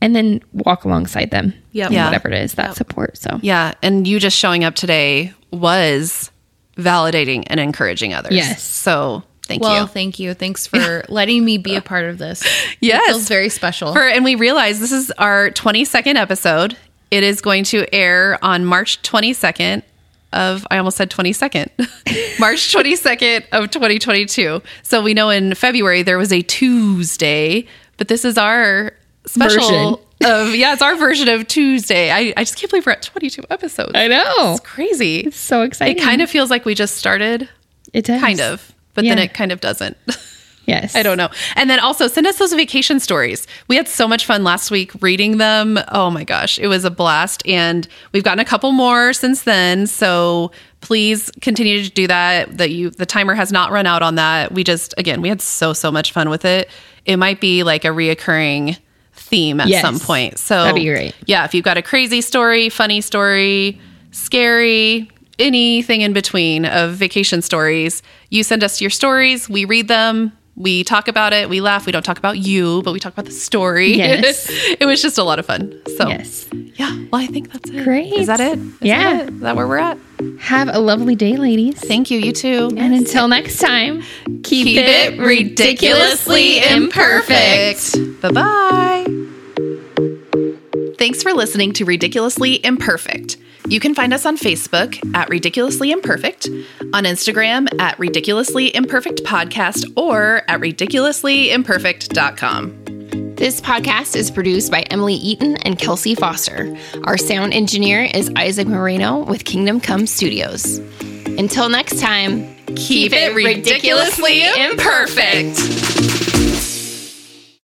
And then walk alongside them. Yep. Yeah. Whatever it is, that yep. support. So, yeah. And you just showing up today was validating and encouraging others. Yes. So, thank well, you. Well, thank you. Thanks for letting me be a part of this. Yes. It feels very special. For, and we realize this is our twenty-second episode. It is going to air on March twenty-second of, I almost said twenty-second, March twenty-second of twenty twenty-two. So, we know in February there was a Tuesday, but this is our special version of yeah it's our version of Tuesday. I, I just can't believe we're at twenty-two episodes. I know, it's crazy. It's so exciting. It kind of feels like we just started. It does, kind of, but yeah. then it kind of doesn't. Yes. I don't know. And then also send us those vacation stories. We had so much fun last week reading them. Oh my gosh, it was a blast, and we've gotten a couple more since then, so please continue to do that. That you the timer has not run out on that. We just, again, we had so so much fun with it. It might be like a reoccurring theme at yes. some point. So that'd be great. Yeah, if you've got a crazy story, funny story, scary, anything in between of vacation stories, you send us your stories, we read them, we talk about it, we laugh. We don't talk about you, but we talk about the story. Yes. It was just a lot of fun. So yes. yeah, well, I think that's it. Great. Is that it? Is yeah. that it? Is that where we're at? Have a lovely day, ladies. Thank you. You too. And yes. until next time, keep, keep it, it ridiculously imperfect. imperfect. Bye-bye. Thanks for listening to Ridiculously Imperfect. You can find us on Facebook at Ridiculously Imperfect, on Instagram at Ridiculously Imperfect Podcast, or at ridiculously imperfect dot com. This podcast is produced by Emily Eaton and Kelsey Foster. Our sound engineer is Isaac Moreno with Kingdom Come Studios. Until next time, keep it ridiculously imperfect.